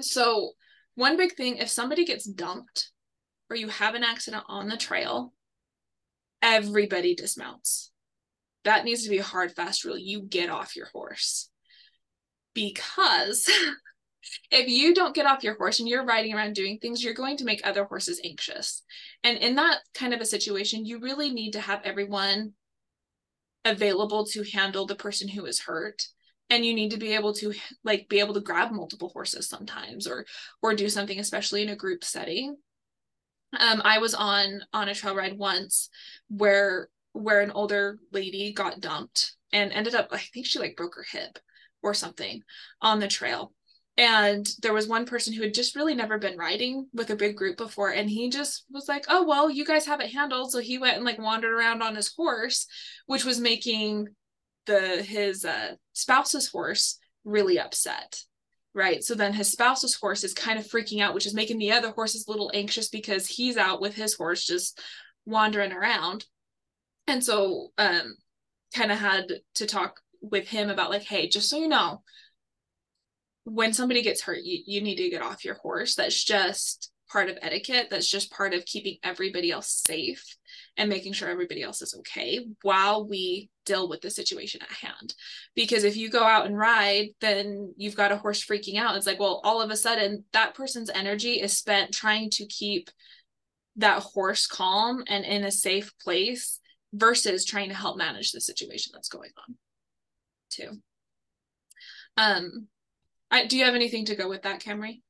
so one big thing, if somebody gets dumped or you have an accident on the trail, everybody dismounts. That needs to be a hard, fast rule. You get off your horse. Because if you don't get off your horse and you're riding around doing things, you're going to make other horses anxious. And in that kind of a situation, you really need to have everyone available to handle the person who is hurt. And you need to be able to, like, be able to grab multiple horses sometimes, or or do something, especially in a group setting. Um, I was on, on a trail ride once where, where an older lady got dumped and ended up, I think she like broke her hip or something on the trail. And there was one person who had just really never been riding with a big group before. And he just was like, oh, well, you guys have it handled. So he went and like wandered around on his horse, which was making the his uh, spouse's horse really upset. Right. So then his spouse's horse is kind of freaking out, which is making the other horses a little anxious because he's out with his horse just wandering around. And so um, kind of had to talk with him about like, hey, just so you know, when somebody gets hurt, you, you need to get off your horse. That's just part of etiquette. That's just part of keeping everybody else safe and making sure everybody else is okay while we deal with the situation at hand. Because if you go out and ride, then you've got a horse freaking out. It's like, well, all of a sudden that person's energy is spent trying to keep that horse calm and in a safe place versus trying to help manage the situation that's going on too. Um, I, do you have anything to go with that, Camri?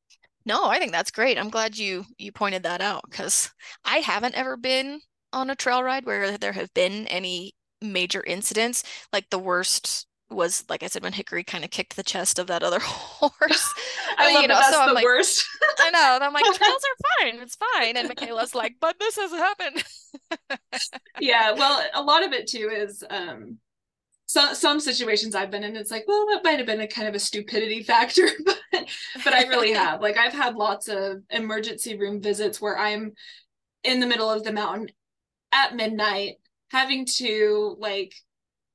No, I think that's great. I'm glad you you pointed that out, because I haven't ever been on a trail ride where there have been any major incidents. Like the worst was, like I said, when Hickory kind of kicked the chest of that other horse. I mean, you know, that that's so I'm the like, worst. I know. And I'm like, trails are fine. It's fine. And Michaela's like, but this has happened. Yeah. Well, a lot of it too is, um, So, some situations I've been in, it's like, well, that might have been a kind of a stupidity factor, but but I really have. Like, I've had lots of emergency room visits where I'm in the middle of the mountain at midnight, having to, like,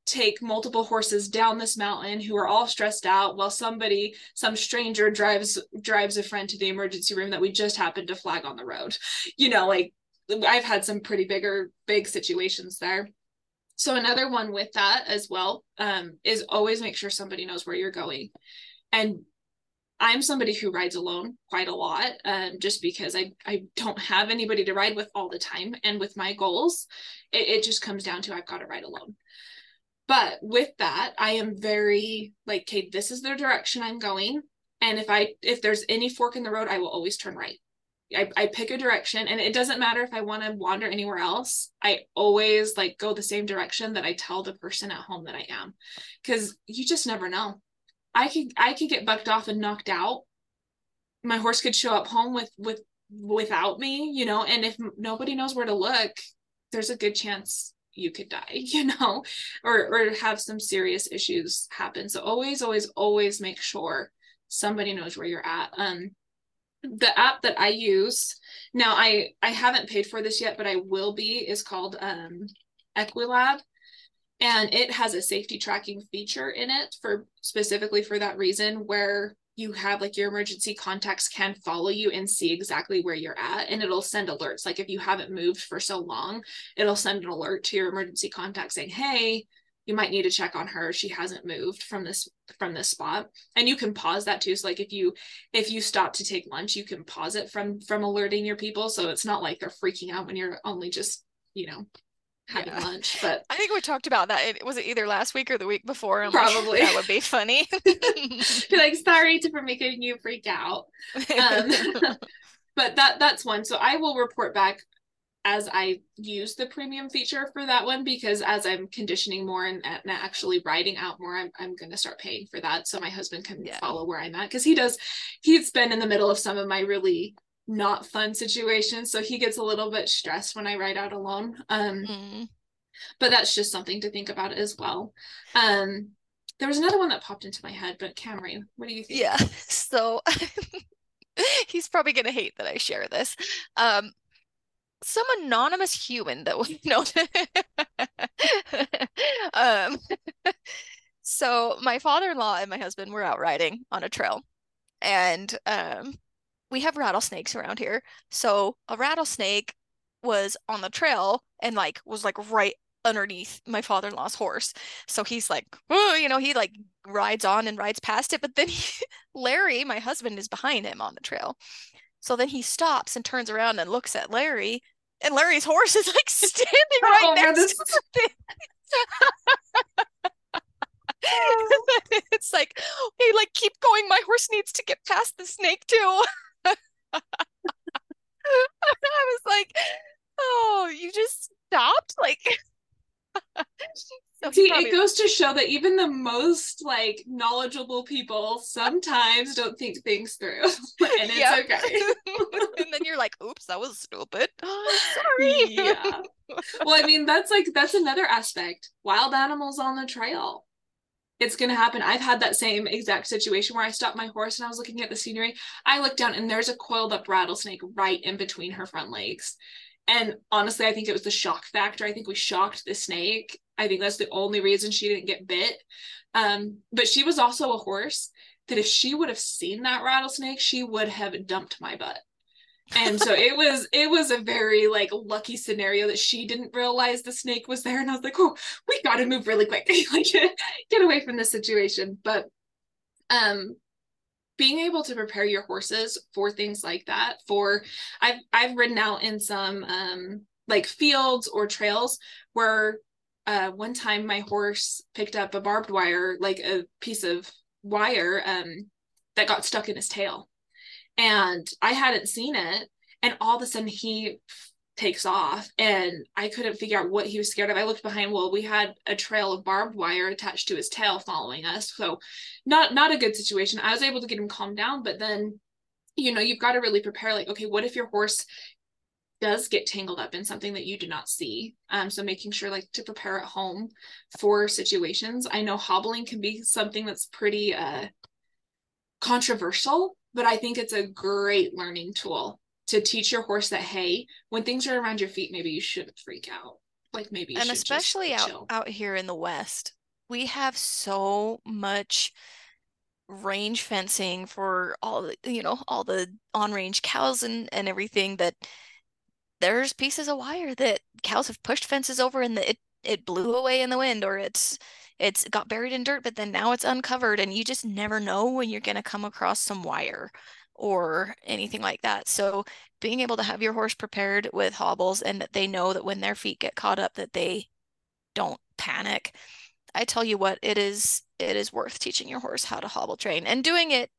take multiple horses down this mountain who are all stressed out while somebody, some stranger drives drives a friend to the emergency room that we just happened to flag on the road. You know, like, I've had some pretty bigger, big situations there. So another one with that as well um, is always make sure somebody knows where you're going. And I'm somebody who rides alone quite a lot um, just because I, I don't have anybody to ride with all the time. And with my goals, it, it just comes down to I've got to ride alone. But with that, I am very like, okay, this is the direction I'm going. And if I if there's any fork in the road, I will always turn right. I, I pick a direction, and it doesn't matter if I want to wander anywhere else. I always like go the same direction that I tell the person at home that I am, because you just never know. I could, I could get bucked off and knocked out. My horse could show up home with, with, without me, you know, and if nobody knows where to look, there's a good chance you could die, you know, or, or have some serious issues happen. So always, always, always make sure somebody knows where you're at. Um, The app that I use now, I, I haven't paid for this yet, but I will be, is called um, Equilab. And it has a safety tracking feature in it for specifically for that reason, where you have like your emergency contacts can follow you and see exactly where you're at. And it'll send alerts. Like if you haven't moved for so long, it'll send an alert to your emergency contact saying, hey, you might need to check on her. She hasn't moved from this, from this spot. And you can pause that too. So like if you, if you stop to take lunch, you can pause it from, from alerting your people. So it's not like they're freaking out when you're only just, you know, having yeah. lunch. But I think we talked about that. It was it either last week or the week before. I'm probably. Like, that would be funny. Be like, sorry to, for making you freak out. Um, but that, that's one. So I will report back as I use the premium feature for that one, because as I'm conditioning more and, and actually riding out more, I'm, I'm going to start paying for that. So my husband can yeah. follow where I'm at. Cause he does, he's been in the middle of some of my really not fun situations. So he gets a little bit stressed when I ride out alone. Um, mm. But that's just something to think about as well. Um, there was another one that popped into my head, but Camri, what do you think? Yeah. So he's probably going to hate that I share this. Um, Some anonymous human that we noted. um, so my father-in-law and my husband were out riding on a trail, and um, we have rattlesnakes around here. So a rattlesnake was on the trail and like was like right underneath my father-in-law's horse. So he's like, oh, you know, he like rides on and rides past it, but then he, Larry, my husband, is behind him on the trail. So then he stops and turns around and looks at Larry, and Larry's horse is like standing right oh, next this... to the thing. It's like, hey, like keep going. My horse needs to get past the snake too. I was like, oh, you just stopped? Like, So see, it goes to show that even the most like knowledgeable people sometimes don't think things through, and it's yeah. okay. And then you're like, "Oops, that was stupid. Oh, sorry." Yeah. Well, I mean, that's like that's another aspect. Wild animals on the trail. It's going to happen. I've had that same exact situation where I stopped my horse and I was looking at the scenery. I looked down and there's a coiled up rattlesnake right in between her front legs. And honestly, I think it was the shock factor. I think we shocked the snake. I think that's the only reason she didn't get bit. Um, but she was also a horse that if she would have seen that rattlesnake, she would have dumped my butt. And so it was, it was a very like lucky scenario that she didn't realize the snake was there. And I was like, oh, we got to move really quick, like get away from this situation. But, um, being able to prepare your horses for things like that, for I've, I've ridden out in some, um, like fields or trails where, uh, one time my horse picked up a barbed wire, like a piece of wire, um, that got stuck in his tail. And I hadn't seen it, and all of a sudden he takes off, and I couldn't figure out what he was scared of. I looked behind. Well, we had a trail of barbed wire attached to his tail following us, so not not a good situation. I was able to get him calmed down, but then, you know, you've got to really prepare, like, okay, what if your horse does get tangled up in something that you do not see? Um, so making sure, like, to prepare at home for situations. I know hobbling can be something that's pretty uh, controversial, but I think it's a great learning tool to teach your horse that, hey, when things are around your feet, maybe you shouldn't freak out. Like maybe you and should especially just out chill. Out here in the West, we have so much range fencing for all the, you know, all the on-range cows and, and everything, that there's pieces of wire that cows have pushed fences over and the, it, it blew away in the wind, or it's It's got buried in dirt, but then now it's uncovered, and you just never know when you're going to come across some wire or anything like that. So being able to have your horse prepared with hobbles, and that they know that when their feet get caught up, that they don't panic. I tell you what, it is, it is worth teaching your horse how to hobble train, and doing it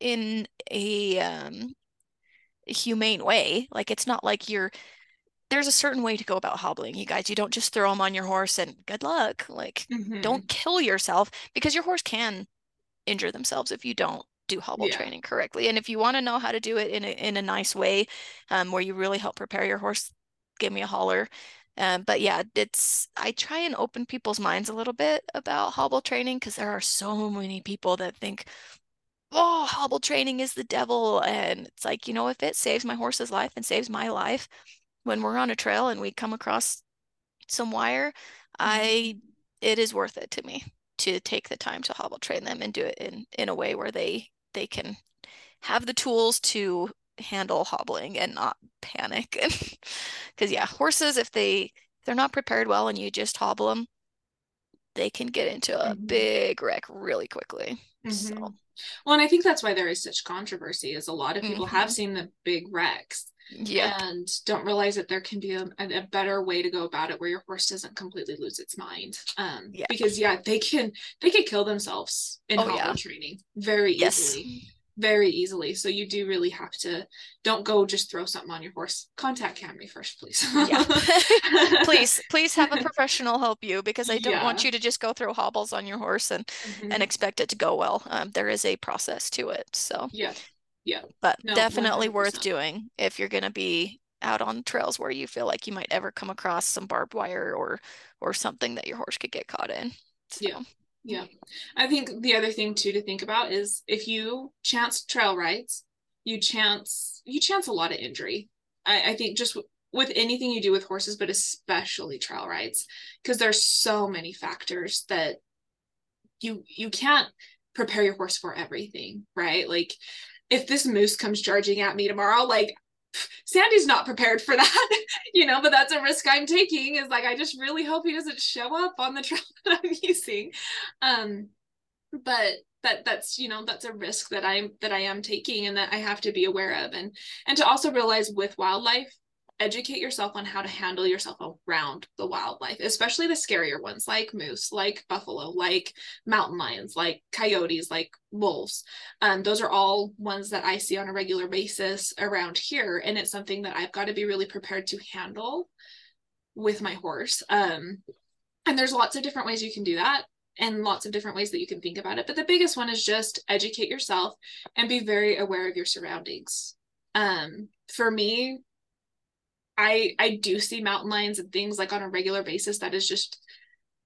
in a um, humane way. Like, it's not like you're there's a certain way to go about hobbling, you guys. You don't just throw them on your horse and good luck. Like, mm-hmm. Don't kill yourself, because your horse can injure themselves if you don't do hobble yeah. training correctly. And if you want to know how to do it in a, in a nice way, um, where you really help prepare your horse, give me a holler. Um, but yeah, it's, I try and open people's minds a little bit about hobble training, because there are so many people that think, oh, hobble training is the devil. And it's like, you know, if it saves my horse's life and saves my life, when we're on a trail and we come across some wire, I it is worth it to me to take the time to hobble train them and do it in, in a way where they, they can have the tools to handle hobbling and not panic. Because, yeah, horses, if they, if they're not prepared well and you just hobble them, they can get into a mm-hmm. big wreck really quickly. Mm-hmm. So, well, and I think that's why there is such controversy, is a lot of people mm-hmm. have seen the big wrecks. Yeah, and don't realize that there can be a, a better way to go about it, where your horse doesn't completely lose its mind. Um, yeah. Because yeah, they can they can kill themselves in oh, hobble yeah. training very yes. easily, very easily. So you do really have to don't go just throw something on your horse. Contact Camri first, please. yeah, please, please have a professional help you, because I don't yeah. want you to just go throw hobbles on your horse and mm-hmm. and expect it to go well. Um, there is a process to it. So yeah. Yeah, but no, definitely one hundred percent worth doing if you're going to be out on trails where you feel like you might ever come across some barbed wire or or something that your horse could get caught in. So. Yeah, yeah. I think the other thing too to think about is if you chance trail rides, you chance you chance a lot of injury. I, I think just w- with anything you do with horses, but especially trail rides, because there's so many factors that you you can't prepare your horse for everything, right? Like, if this moose comes charging at me tomorrow, like Sandy's not prepared for that, you know, but that's a risk I'm taking, is like, I just really hope he doesn't show up on the trail that I'm using. Um, but that that's, you know, that's a risk that I'm, that I am taking, and that I have to be aware of. And, and to also realize with wildlife, educate yourself on how to handle yourself around the wildlife, especially the scarier ones, like moose, like buffalo, like mountain lions, like coyotes, like wolves. Um, those are all ones that I see on a regular basis around here. And it's something that I've got to be really prepared to handle with my horse. Um, And there's lots of different ways you can do that and lots of different ways that you can think about it. But the biggest one is just educate yourself and be very aware of your surroundings. Um, for me, I I do see mountain lions and things like on a regular basis. That is just,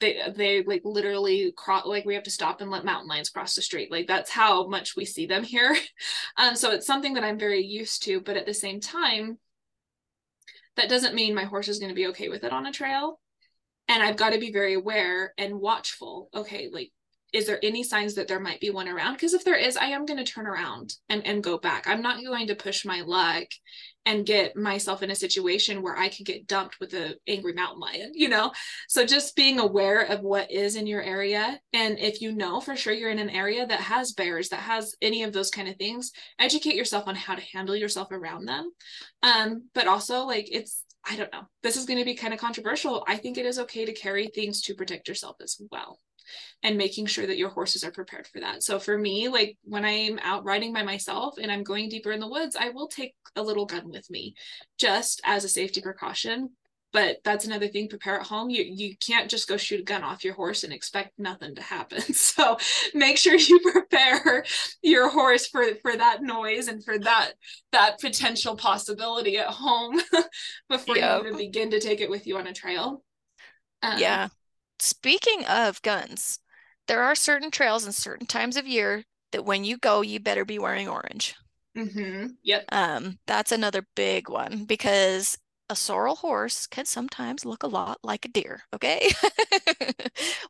they, they like literally cross, like we have to stop and let mountain lions cross the street. Like that's how much we see them here. um, so it's something that I'm very used to, but at the same time, that doesn't mean my horse is going to be okay with it on a trail. And I've got to be very aware and watchful. Okay, like, is there any signs that there might be one around? Because if there is, I am going to turn around and, and go back. I'm not going to push my luck and get myself in a situation where I could get dumped with an angry mountain lion, you know? So just being aware of what is in your area. And if you know for sure you're in an area that has bears, that has any of those kind of things, educate yourself on how to handle yourself around them. Um, but also, like, it's, I don't know, this is going to be kind of controversial. I think it is okay to carry things to protect yourself as well, and making sure that your horses are prepared for that. So for me, like when I'm out riding by myself and I'm going deeper in the woods, I will take a little gun with me just as a safety precaution. But that's another thing, prepare at home. You you can't just go shoot a gun off your horse and expect nothing to happen. So make sure you prepare your horse for, for that noise and for that, that potential possibility at home before yep. you even begin to take it with you on a trail. Um, yeah. Speaking of guns, there are certain trails and certain times of year that when you go, you better be wearing orange. Mm-hmm. Yep. Um, that's another big one because a sorrel horse can sometimes look a lot like a deer, okay?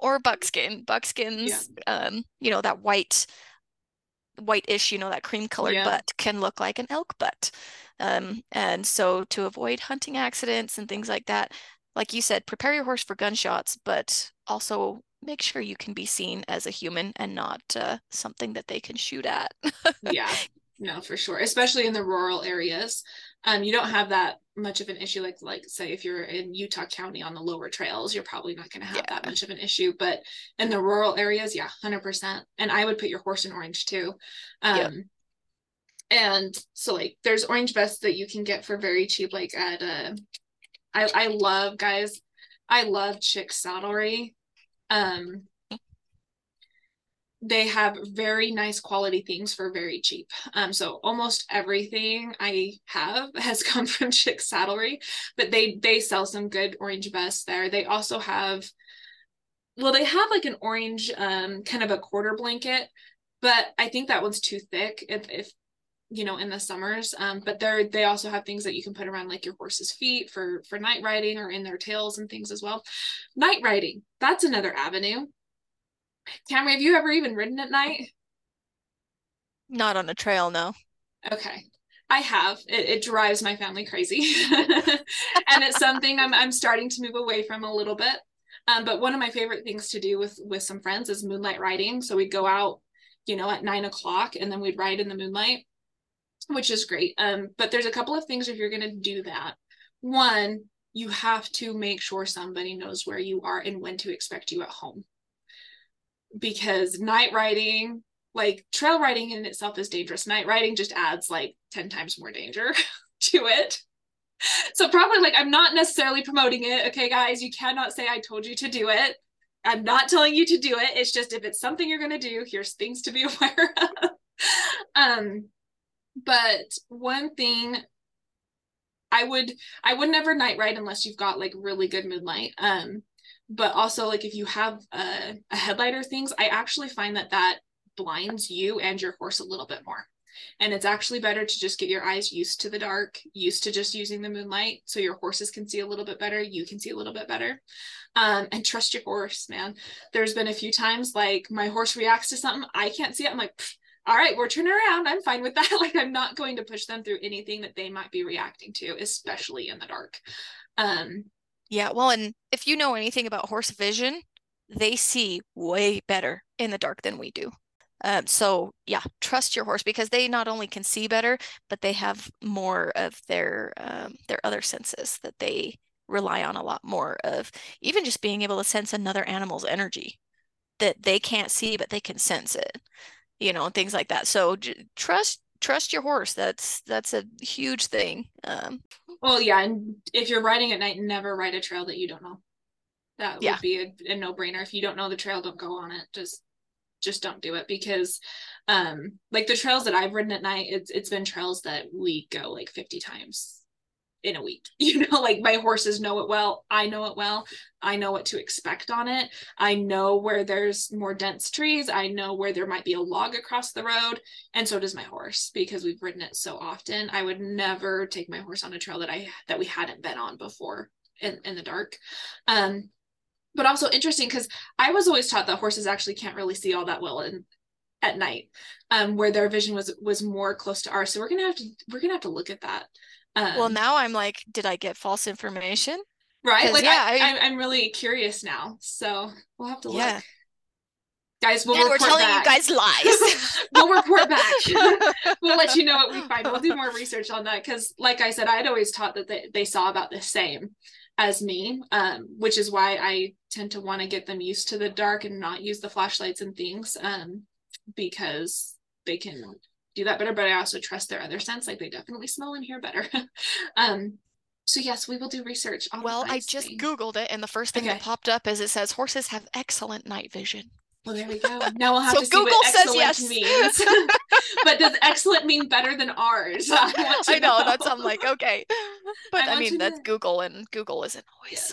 Or buckskin. Buckskins, yeah. um, you know, that white, white-ish, you know, that cream-colored yeah. butt can look like an elk butt. Um, and so to avoid hunting accidents and things like that, like you said, prepare your horse for gunshots, but also make sure you can be seen as a human and not uh, something that they can shoot at. Yeah, no, for sure. Especially in the rural areas. Um, you don't have that much of an issue. Like, like say, if you're in Utah County on the lower trails, you're probably not going to have yeah. that much of an issue. But in the rural areas, yeah, one hundred percent. And I would put your horse in orange too. Um, yep. And so, like, there's orange vests that you can get for very cheap, like at a... I, I love, guys, I love Chick's Saddlery. Um, they have very nice quality things for very cheap. Um, so almost everything I have has come from Chick's Saddlery, but they, they sell some good orange vests there. They also have, well, they have like an orange um, kind of a quarter blanket, but I think that one's too thick if, if you know, in the summers, um, but they're, they also have things that you can put around like your horse's feet for, for night riding or in their tails and things as well. Night riding, that's another avenue. Camri, have you ever even ridden at night? Not on a trail, no. Okay. I have. It, it drives my family crazy. And it's something I'm, I'm starting to move away from a little bit. Um, but one of my favorite things to do with, with some friends is moonlight riding. So we'd go out, you know, at nine o'clock and then we'd ride in the moonlight, which is great. Um, but there's a couple of things if you're going to do that. One, you have to make sure somebody knows where you are and when to expect you at home. Because night riding, like trail riding in itself is dangerous. Night riding just adds like ten times more danger to it. So probably like, I'm not necessarily promoting it. Okay, guys, you cannot say I told you to do it. I'm not telling you to do it. It's just, if it's something you're going to do, here's things to be aware of. um, But one thing I would, I would never night ride unless you've got like really good moonlight. Um, but also like if you have a, a headlight or things, I actually find that that blinds you and your horse a little bit more. And it's actually better to just get your eyes used to the dark, used to just using the moonlight. So your horses can see a little bit better. You can see a little bit better. Um, and trust your horse, man. There's been a few times like my horse reacts to something. I can't see it. I'm like, pfft. All right, we're turning around. I'm fine with that. Like, I'm not going to push them through anything that they might be reacting to, especially in the dark. Um, yeah, well, and if you know anything about horse vision, they see way better in the dark than we do. Um, so, yeah, trust your horse because they not only can see better, but they have more of their um, their other senses that they rely on a lot more of, even just being able to sense another animal's energy that they can't see, but they can sense it. You know, things like that. So j- trust, trust your horse. That's, that's a huge thing. Um, well, yeah. And if you're riding at night, never ride a trail that you don't know. That yeah. would be a, a no-brainer. If you don't know the trail, don't go on it. Just just don't do it, because um like the trails that I've ridden at night, it's it's been trails that we go like fifty times in a week, you know, like my horses know it well. I know it well. I know what to expect on it. I know where there's more dense trees. I know where there might be a log across the road. And so does my horse, because we've ridden it so often. I would never take my horse on a trail that I, that we hadn't been on before in, in the dark. Um, but also interesting, because I was always taught that horses actually can't really see all that well in at night, um, where their vision was, was more close to ours. So we're going to have to, we're going to have to look at that. Um, well, now I'm like, did I get false information? Right. Like, yeah, I, I, I'm really curious now. So we'll have to yeah. look. Guys, we'll yeah, report back. We're telling back. you guys lies. We'll report back. We'll let you know what we find. We'll do more research on that. Because like I said, I'd always taught that they, they saw about the same as me, um, which is why I tend to want to get them used to the dark and not use the flashlights and things, um, because they can do that better, but I also trust their other sense. Like, they definitely smell and hear better. um so yes, we will do research on well I just thing. Googled it, and the first thing okay. that popped up is it says horses have excellent night vision. Well, there we go. Now we'll have so to Google see what says excellent yes. means. But does excellent mean better than ours? I, want to I know, know that's I'm like okay but I, I mean that's know. Google, and Google isn't always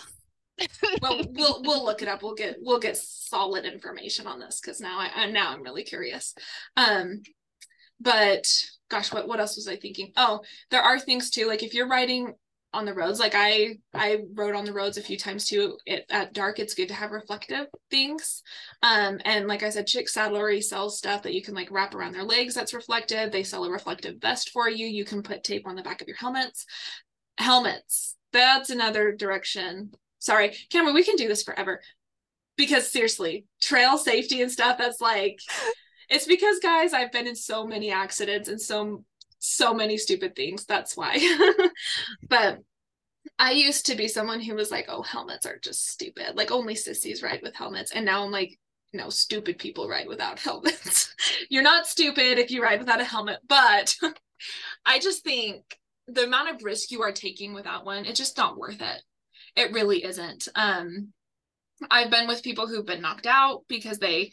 yes. Well, we'll we'll look it up. We'll get we'll get solid information on this, because now I now I'm really curious. um But gosh, what, what else was I thinking? Oh, there are things too. Like if you're riding on the roads, like I, I rode on the roads a few times too. It, at dark, it's good to have reflective things. Um, and like I said, Chick's Saddlery sells stuff that you can like wrap around their legs that's reflective. They sell a reflective vest for you. You can put tape on the back of your helmets. Helmets. That's another direction. Sorry, Camry, we can do this forever. Because seriously, trail safety and stuff, that's like... It's because, guys, I've been in so many accidents and so, so many stupid things. That's why. But I used to be someone who was like, oh, helmets are just stupid. Like, only sissies ride with helmets. And now I'm like, no, stupid people ride without helmets. You're not stupid if you ride without a helmet. But I just think the amount of risk you are taking without one, it's just not worth it. It really isn't. Um, I've been with people who've been knocked out because they...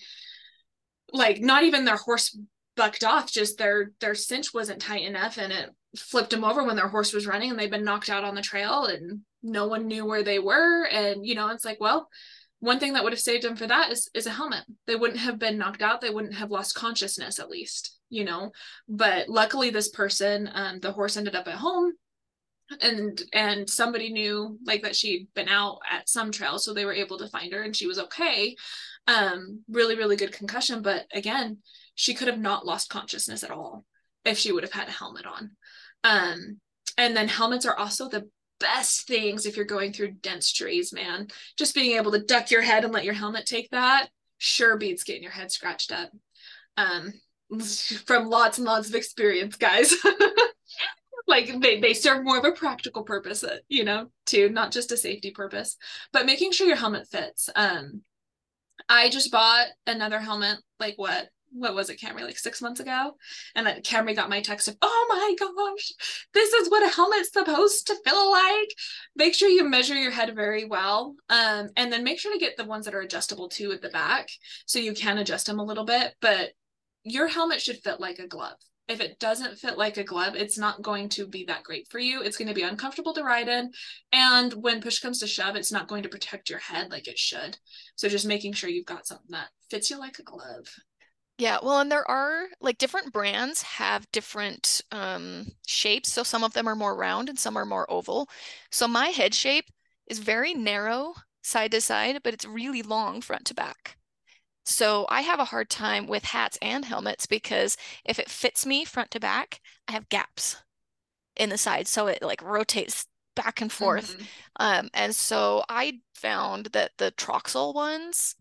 like not even their horse bucked off, just their their cinch wasn't tight enough and it flipped them over when their horse was running, and they've been knocked out on the trail and no one knew where they were. And you know, it's like, well, one thing that would have saved them for that is is a helmet. They wouldn't have been knocked out, they wouldn't have lost consciousness at least, you know. But luckily this person, um the horse ended up at home, and and somebody knew like that she'd been out at some trail, so they were able to find her and she was okay. Um really, really good concussion, but again, she could have not lost consciousness at all if she would have had a helmet on. Um and then helmets are also the best things if you're going through dense trees, man. Just being able to duck your head and let your helmet take that sure beats getting your head scratched up, um from lots and lots of experience, guys. Like they, they serve more of a practical purpose, you know, too, not just a safety purpose. But making sure your helmet fits. Um, I just bought another helmet, like what, what was it, Camry, like six months ago? And then Camry got my text of, oh my gosh, this is what a helmet's supposed to feel like. Make sure you measure your head very well. Um, and then make sure to get the ones that are adjustable too at the back, so you can adjust them a little bit. But your helmet should fit like a glove. If it doesn't fit like a glove, it's not going to be that great for you. It's going to be uncomfortable to ride in. And when push comes to shove, it's not going to protect your head like it should. So just making sure you've got something that fits you like a glove. Yeah, well, and there are like different brands have different um, shapes. So some of them are more round and some are more oval. So my head shape is very narrow side to side, but it's really long front to back. So I have a hard time with hats and helmets, because if it fits me front to back, I have gaps in the side. So it like rotates back and forth. Mm-hmm. Um, and so I found that the Troxel ones,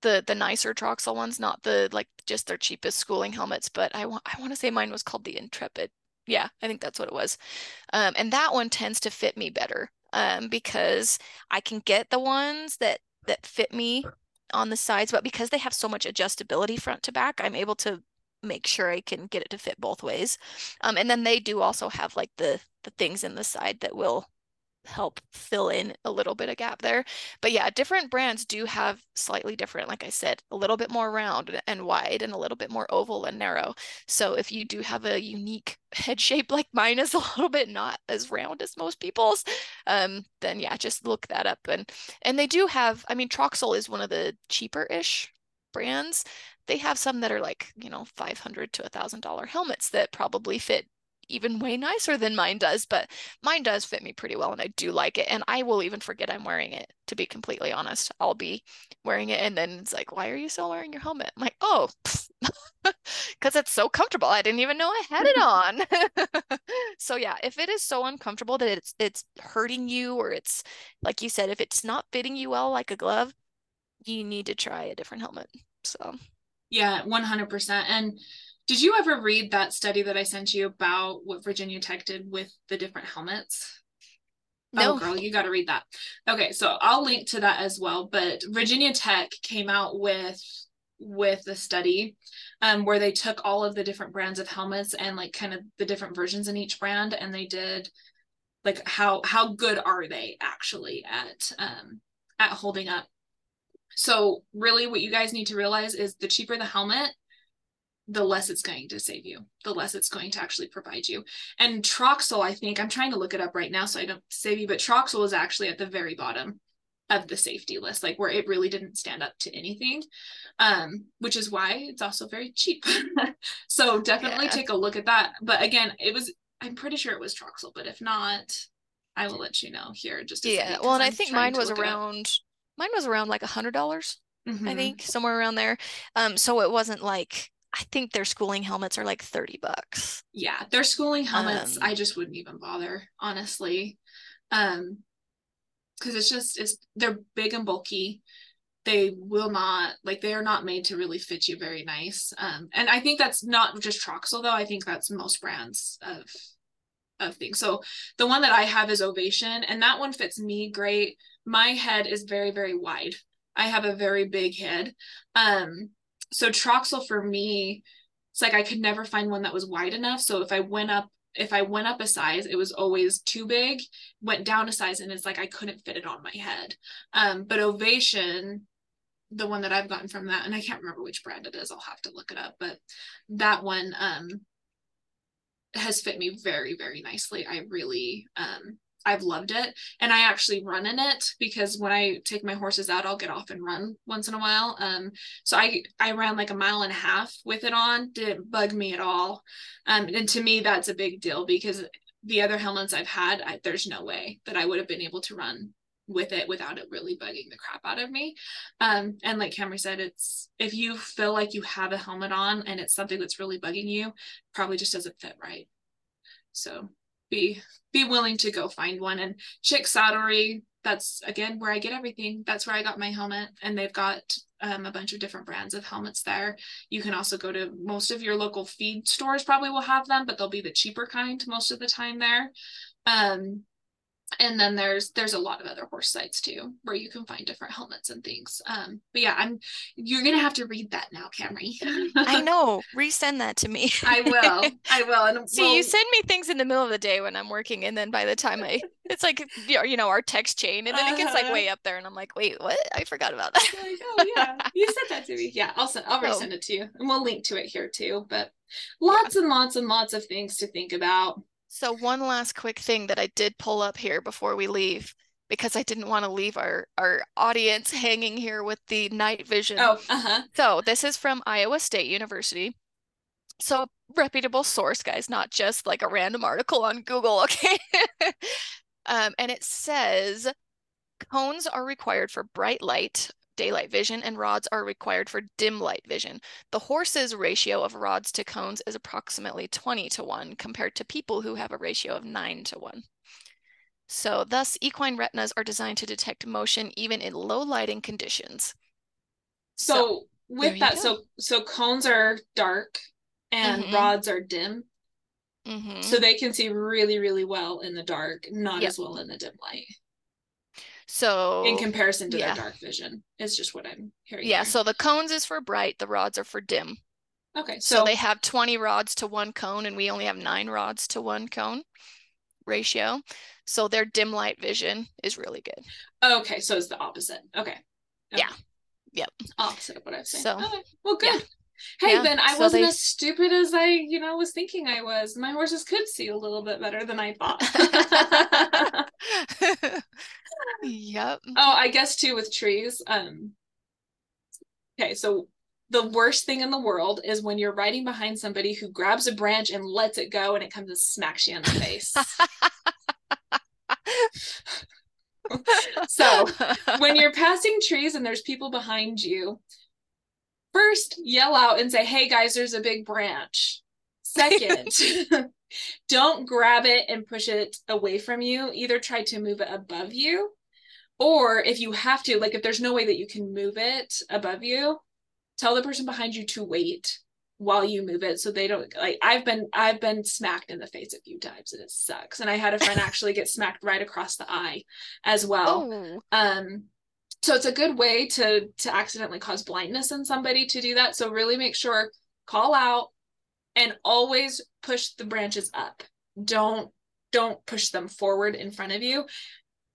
the the nicer Troxel ones, not the like just their cheapest schooling helmets, but I want I want to say mine was called the Intrepid. Yeah, I think that's what it was. Um, and that one tends to fit me better, um, because I can get the ones that that fit me on the sides, but because they have so much adjustability front to back, I'm able to make sure I can get it to fit both ways. Um, and then they do also have like the the things in the side that will help fill in a little bit of gap there. But yeah, different brands do have slightly different, like I said, a little bit more round and wide and a little bit more oval and narrow. So if you do have a unique head shape, like mine is a little bit not as round as most people's, um, then yeah, just look that up. And and they do have, I mean, Troxel is one of the cheaper-ish brands. They have some that are like, you know, five hundred to one thousand dollar helmets that probably fit even way nicer than mine does, but mine does fit me pretty well and I do like it. And I will even forget I'm wearing it, to be completely honest. I'll be wearing it and then it's like, why are you still wearing your helmet? I'm like, oh, because it's so comfortable. I didn't even know I had it on. So yeah, if it is so uncomfortable that it's it's hurting you, or it's, like you said, if it's not fitting you well like a glove, you need to try a different helmet. So yeah, one hundred percent. And did you ever read that study that I sent you about what Virginia Tech did with the different helmets? No. Oh, girl, you got to read that. Okay, so I'll link to that as well. But Virginia Tech came out with with a study um, where they took all of the different brands of helmets and like kind of the different versions in each brand, and they did like how how good are they actually at um, at holding up. So really, what you guys need to realize is the cheaper the helmet, the less it's going to save you, the less it's going to actually provide you. And Troxel, I think, I'm trying to look it up right now so I don't save you, but Troxel is actually at the very bottom of the safety list, like where it really didn't stand up to anything, um, which is why it's also very cheap. So definitely yeah. Take a look at that. But again, it was, I'm pretty sure it was Troxel, but if not, I will let you know here. Just to yeah, well, and I'm I think mine was around, mine was around like one hundred dollars, mm-hmm. I think, somewhere around there. Um, so it wasn't like, I think their schooling helmets are like thirty bucks. Yeah, their schooling helmets, um, I just wouldn't even bother, honestly. Um, because it's just, it's they're big and bulky. They will not, like, they are not made to really fit you very nice. Um, and I think that's not just Troxel, though. I think that's most brands of, of things. So the one that I have is Ovation, and that one fits me great. My head is very, very wide. I have a very big head. Um, So Troxel for me, it's like I could never find one that was wide enough. So if I went up, if I went up a size, it was always too big, went down a size, and it's like I couldn't fit it on my head. Um, but Ovation, the one that I've gotten from that, and I can't remember which brand it is, I'll have to look it up, but that one um, has fit me very, very nicely. I really, um, I've loved it. And I actually run in it because when I take my horses out, I'll get off and run once in a while. Um, so I, I ran like a mile and a half with it on. Didn't bug me at all. Um, and to me, that's a big deal because the other helmets I've had, I, there's no way that I would have been able to run with it without it really bugging the crap out of me. Um, and like Camri said, it's, if you feel like you have a helmet on and it's something that's really bugging you, probably just doesn't fit right. So be be willing to go find one. And Chick's Saddlery, that's again where I get everything. That's where I got my helmet, and they've got um, a bunch of different brands of helmets there. You can also go to most of your local feed stores, probably will have them, but they'll be the cheaper kind most of the time there. Um, and then there's there's a lot of other horse sites too where you can find different helmets and things. Um, but yeah, I'm you're gonna have to read that now, Camri. I know. Resend that to me. I will. I will. And see, we'll... you send me things in the middle of the day when I'm working, and then by the time I, it's like you know our text chain, and then uh-huh. It gets like way up there, and I'm like, wait, what? I forgot about that. Like, oh yeah, you sent that to me. Yeah, I'll send. I'll resend oh. it to you, and we'll link to it here too. But lots yeah. and lots and lots of things to think about. So one last quick thing that I did pull up here before we leave, because I didn't want to leave our, our audience hanging here with the night vision. Oh, uh-huh. So this is from Iowa State University. So reputable source, guys, not just like a random article on Google, okay? um, and it says, cones are required for bright light, daylight vision, and rods are required for dim light vision. The horse's ratio of rods to cones is approximately twenty to one compared to people who have a ratio of nine to one. So thus, equine retinas are designed to detect motion even in low lighting conditions. So, so with that, go. so so cones are dark and mm-hmm. rods are dim. Mm-hmm. So they can see really, really well in the dark, not yep. as well in the dim light. So in comparison to yeah. their dark vision, it's just what I'm hearing. Yeah. Here. So the cones is for bright. The rods are for dim. Okay. So, so they have twenty rods to one cone, and we only have nine rods to one cone. ratio. So their dim light vision is really good. Okay. So it's the opposite. Okay. Okay. Yeah. Yep. Opposite of what I've seen. So, okay. Well, good. Yeah. Hey, yeah, then I so wasn't they... as stupid as I, you know, was thinking I was. My horses could see a little bit better than I thought. Yep. Oh, I guess too with trees. Um. Okay, so the worst thing in the world is when you're riding behind somebody who grabs a branch and lets it go and it comes and smacks you in the face. So when you're passing trees and there's people behind you, first, yell out and say, hey, guys, there's a big branch. Second, don't grab it and push it away from you. Either try to move it above you, or if you have to, like if there's no way that you can move it above you, tell the person behind you to wait while you move it so they don't, like, I've been, I've been smacked in the face a few times and it sucks. And I had a friend actually get smacked right across the eye as well. Oh. Um. So it's a good way to to accidentally cause blindness in somebody to do that. So really make sure, call out and always push the branches up. Don't don't push them forward in front of you.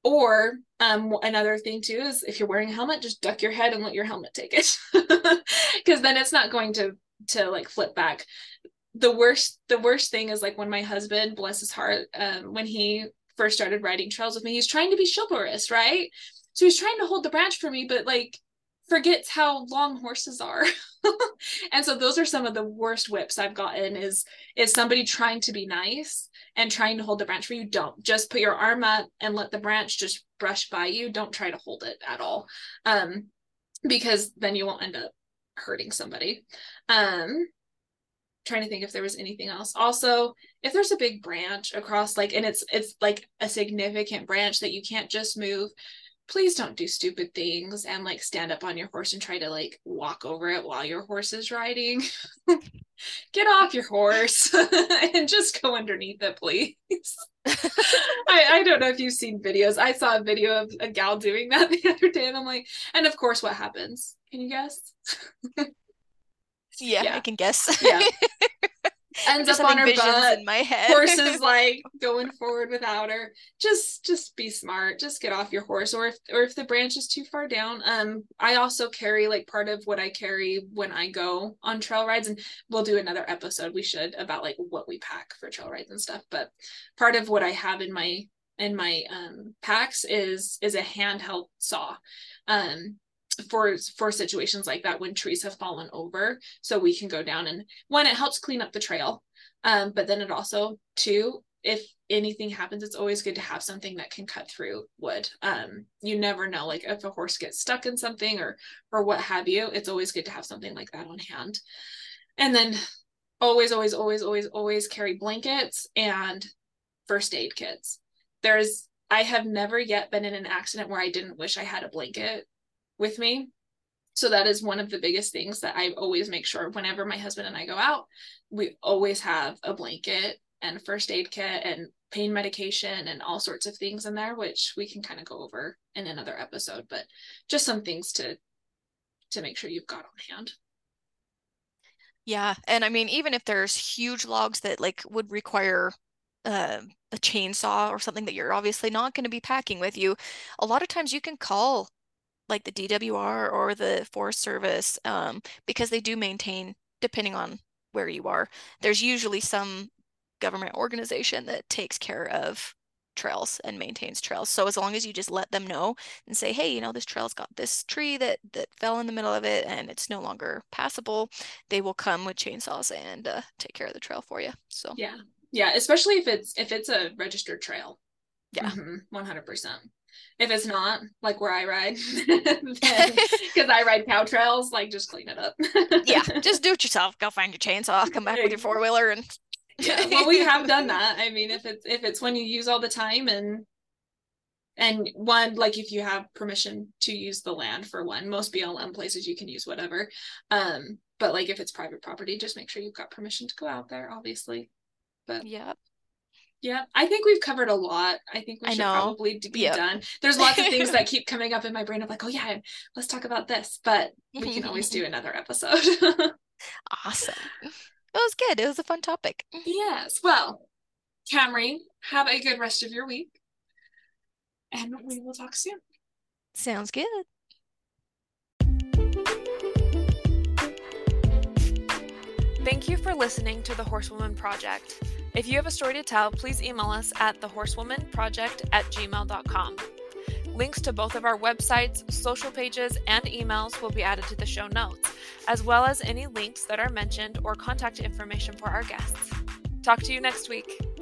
Or um, another thing too is if you're wearing a helmet, just duck your head and let your helmet take it. Because then it's not going to to like flip back. The worst the worst thing is like when my husband, bless his heart, um, when he first started riding trails with me, he's trying to be chivalrous, right? So he's trying to hold the branch for me, but like forgets how long horses are. And so those are some of the worst whips I've gotten is, is somebody trying to be nice and trying to hold the branch for you. Don't just put your arm up and let the branch just brush by you. Don't try to hold it at all. Um, because then you won't end up hurting somebody. Um, trying to think if there was anything else. Also, if there's a big branch across, like, and it's, it's like a significant branch that you can't just move, please don't do stupid things and like stand up on your horse and try to like walk over it while your horse is riding. Get off your horse and just go underneath it, please. I, I don't know if you've seen videos. I saw a video of a gal doing that the other day and I'm like, and of course what happens? Can you guess? yeah, yeah, I can guess. Yeah. Ends up on her butt. In my head. Horses like going forward without her. Just, just be smart. Just get off your horse, or if, or if the branch is too far down. Um, I also carry like part of what I carry when I go on trail rides, and we'll do another episode. We should about like what we pack for trail rides and stuff. But part of what I have in my in my um packs is is a handheld saw. Um. for for situations like that when trees have fallen over, so we can go down and one, it helps clean up the trail, um but then it also too, if anything happens, it's always good to have something that can cut through wood. Um you never know, like if a horse gets stuck in something or or what have you, it's always good to have something like that on hand. And then always always always always always carry blankets and first aid kits. There's I have never yet been in an accident where I didn't wish I had a blanket with me. So that is one of the biggest things that I always make sure whenever my husband and I go out, we always have a blanket and first aid kit and pain medication and all sorts of things in there, which we can kind of go over in another episode, but just some things to to make sure you've got on hand. Yeah. And I mean, even if there's huge logs that like would require uh, a chainsaw or something that you're obviously not going to be packing with you, a lot of times you can call like the D W R or the Forest Service, um, because they do maintain, depending on where you are, there's usually some government organization that takes care of trails and maintains trails. So as long as you just let them know and say, hey, you know, this trail's got this tree that, that fell in the middle of it and it's no longer passable, they will come with chainsaws and uh, take care of the trail for you. So yeah. Yeah. Especially if it's, if it's a registered trail. Yeah. Mm-hmm. one hundred percent. If it's not, like where I ride, because I ride cow trails, like just clean it up. Yeah, just do it yourself. Go find your chainsaw, come back with your four wheeler, and yeah. Well, we have done that. I mean, if it's if it's one you use all the time, and and one like if you have permission to use the land for one, most B L M places you can use whatever. Um, but like if it's private property, just make sure you've got permission to go out there, obviously. But yeah. Yeah, I think we've covered a lot. I think we should probably be yep. done. There's lots of things that keep coming up in my brain of like, oh yeah, let's talk about this, but we can always do another episode. Awesome. It was good. It was a fun topic. Yes. Well, Camri, Have a good rest of your week. And we will talk soon. Sounds good. Thank you for listening to The Horsewoman Project. If you have a story to tell, please email us at the horsewoman project at gmail dot com. Links to both of our websites, social pages, and emails will be added to the show notes, as well as any links that are mentioned or contact information for our guests. Talk to you next week.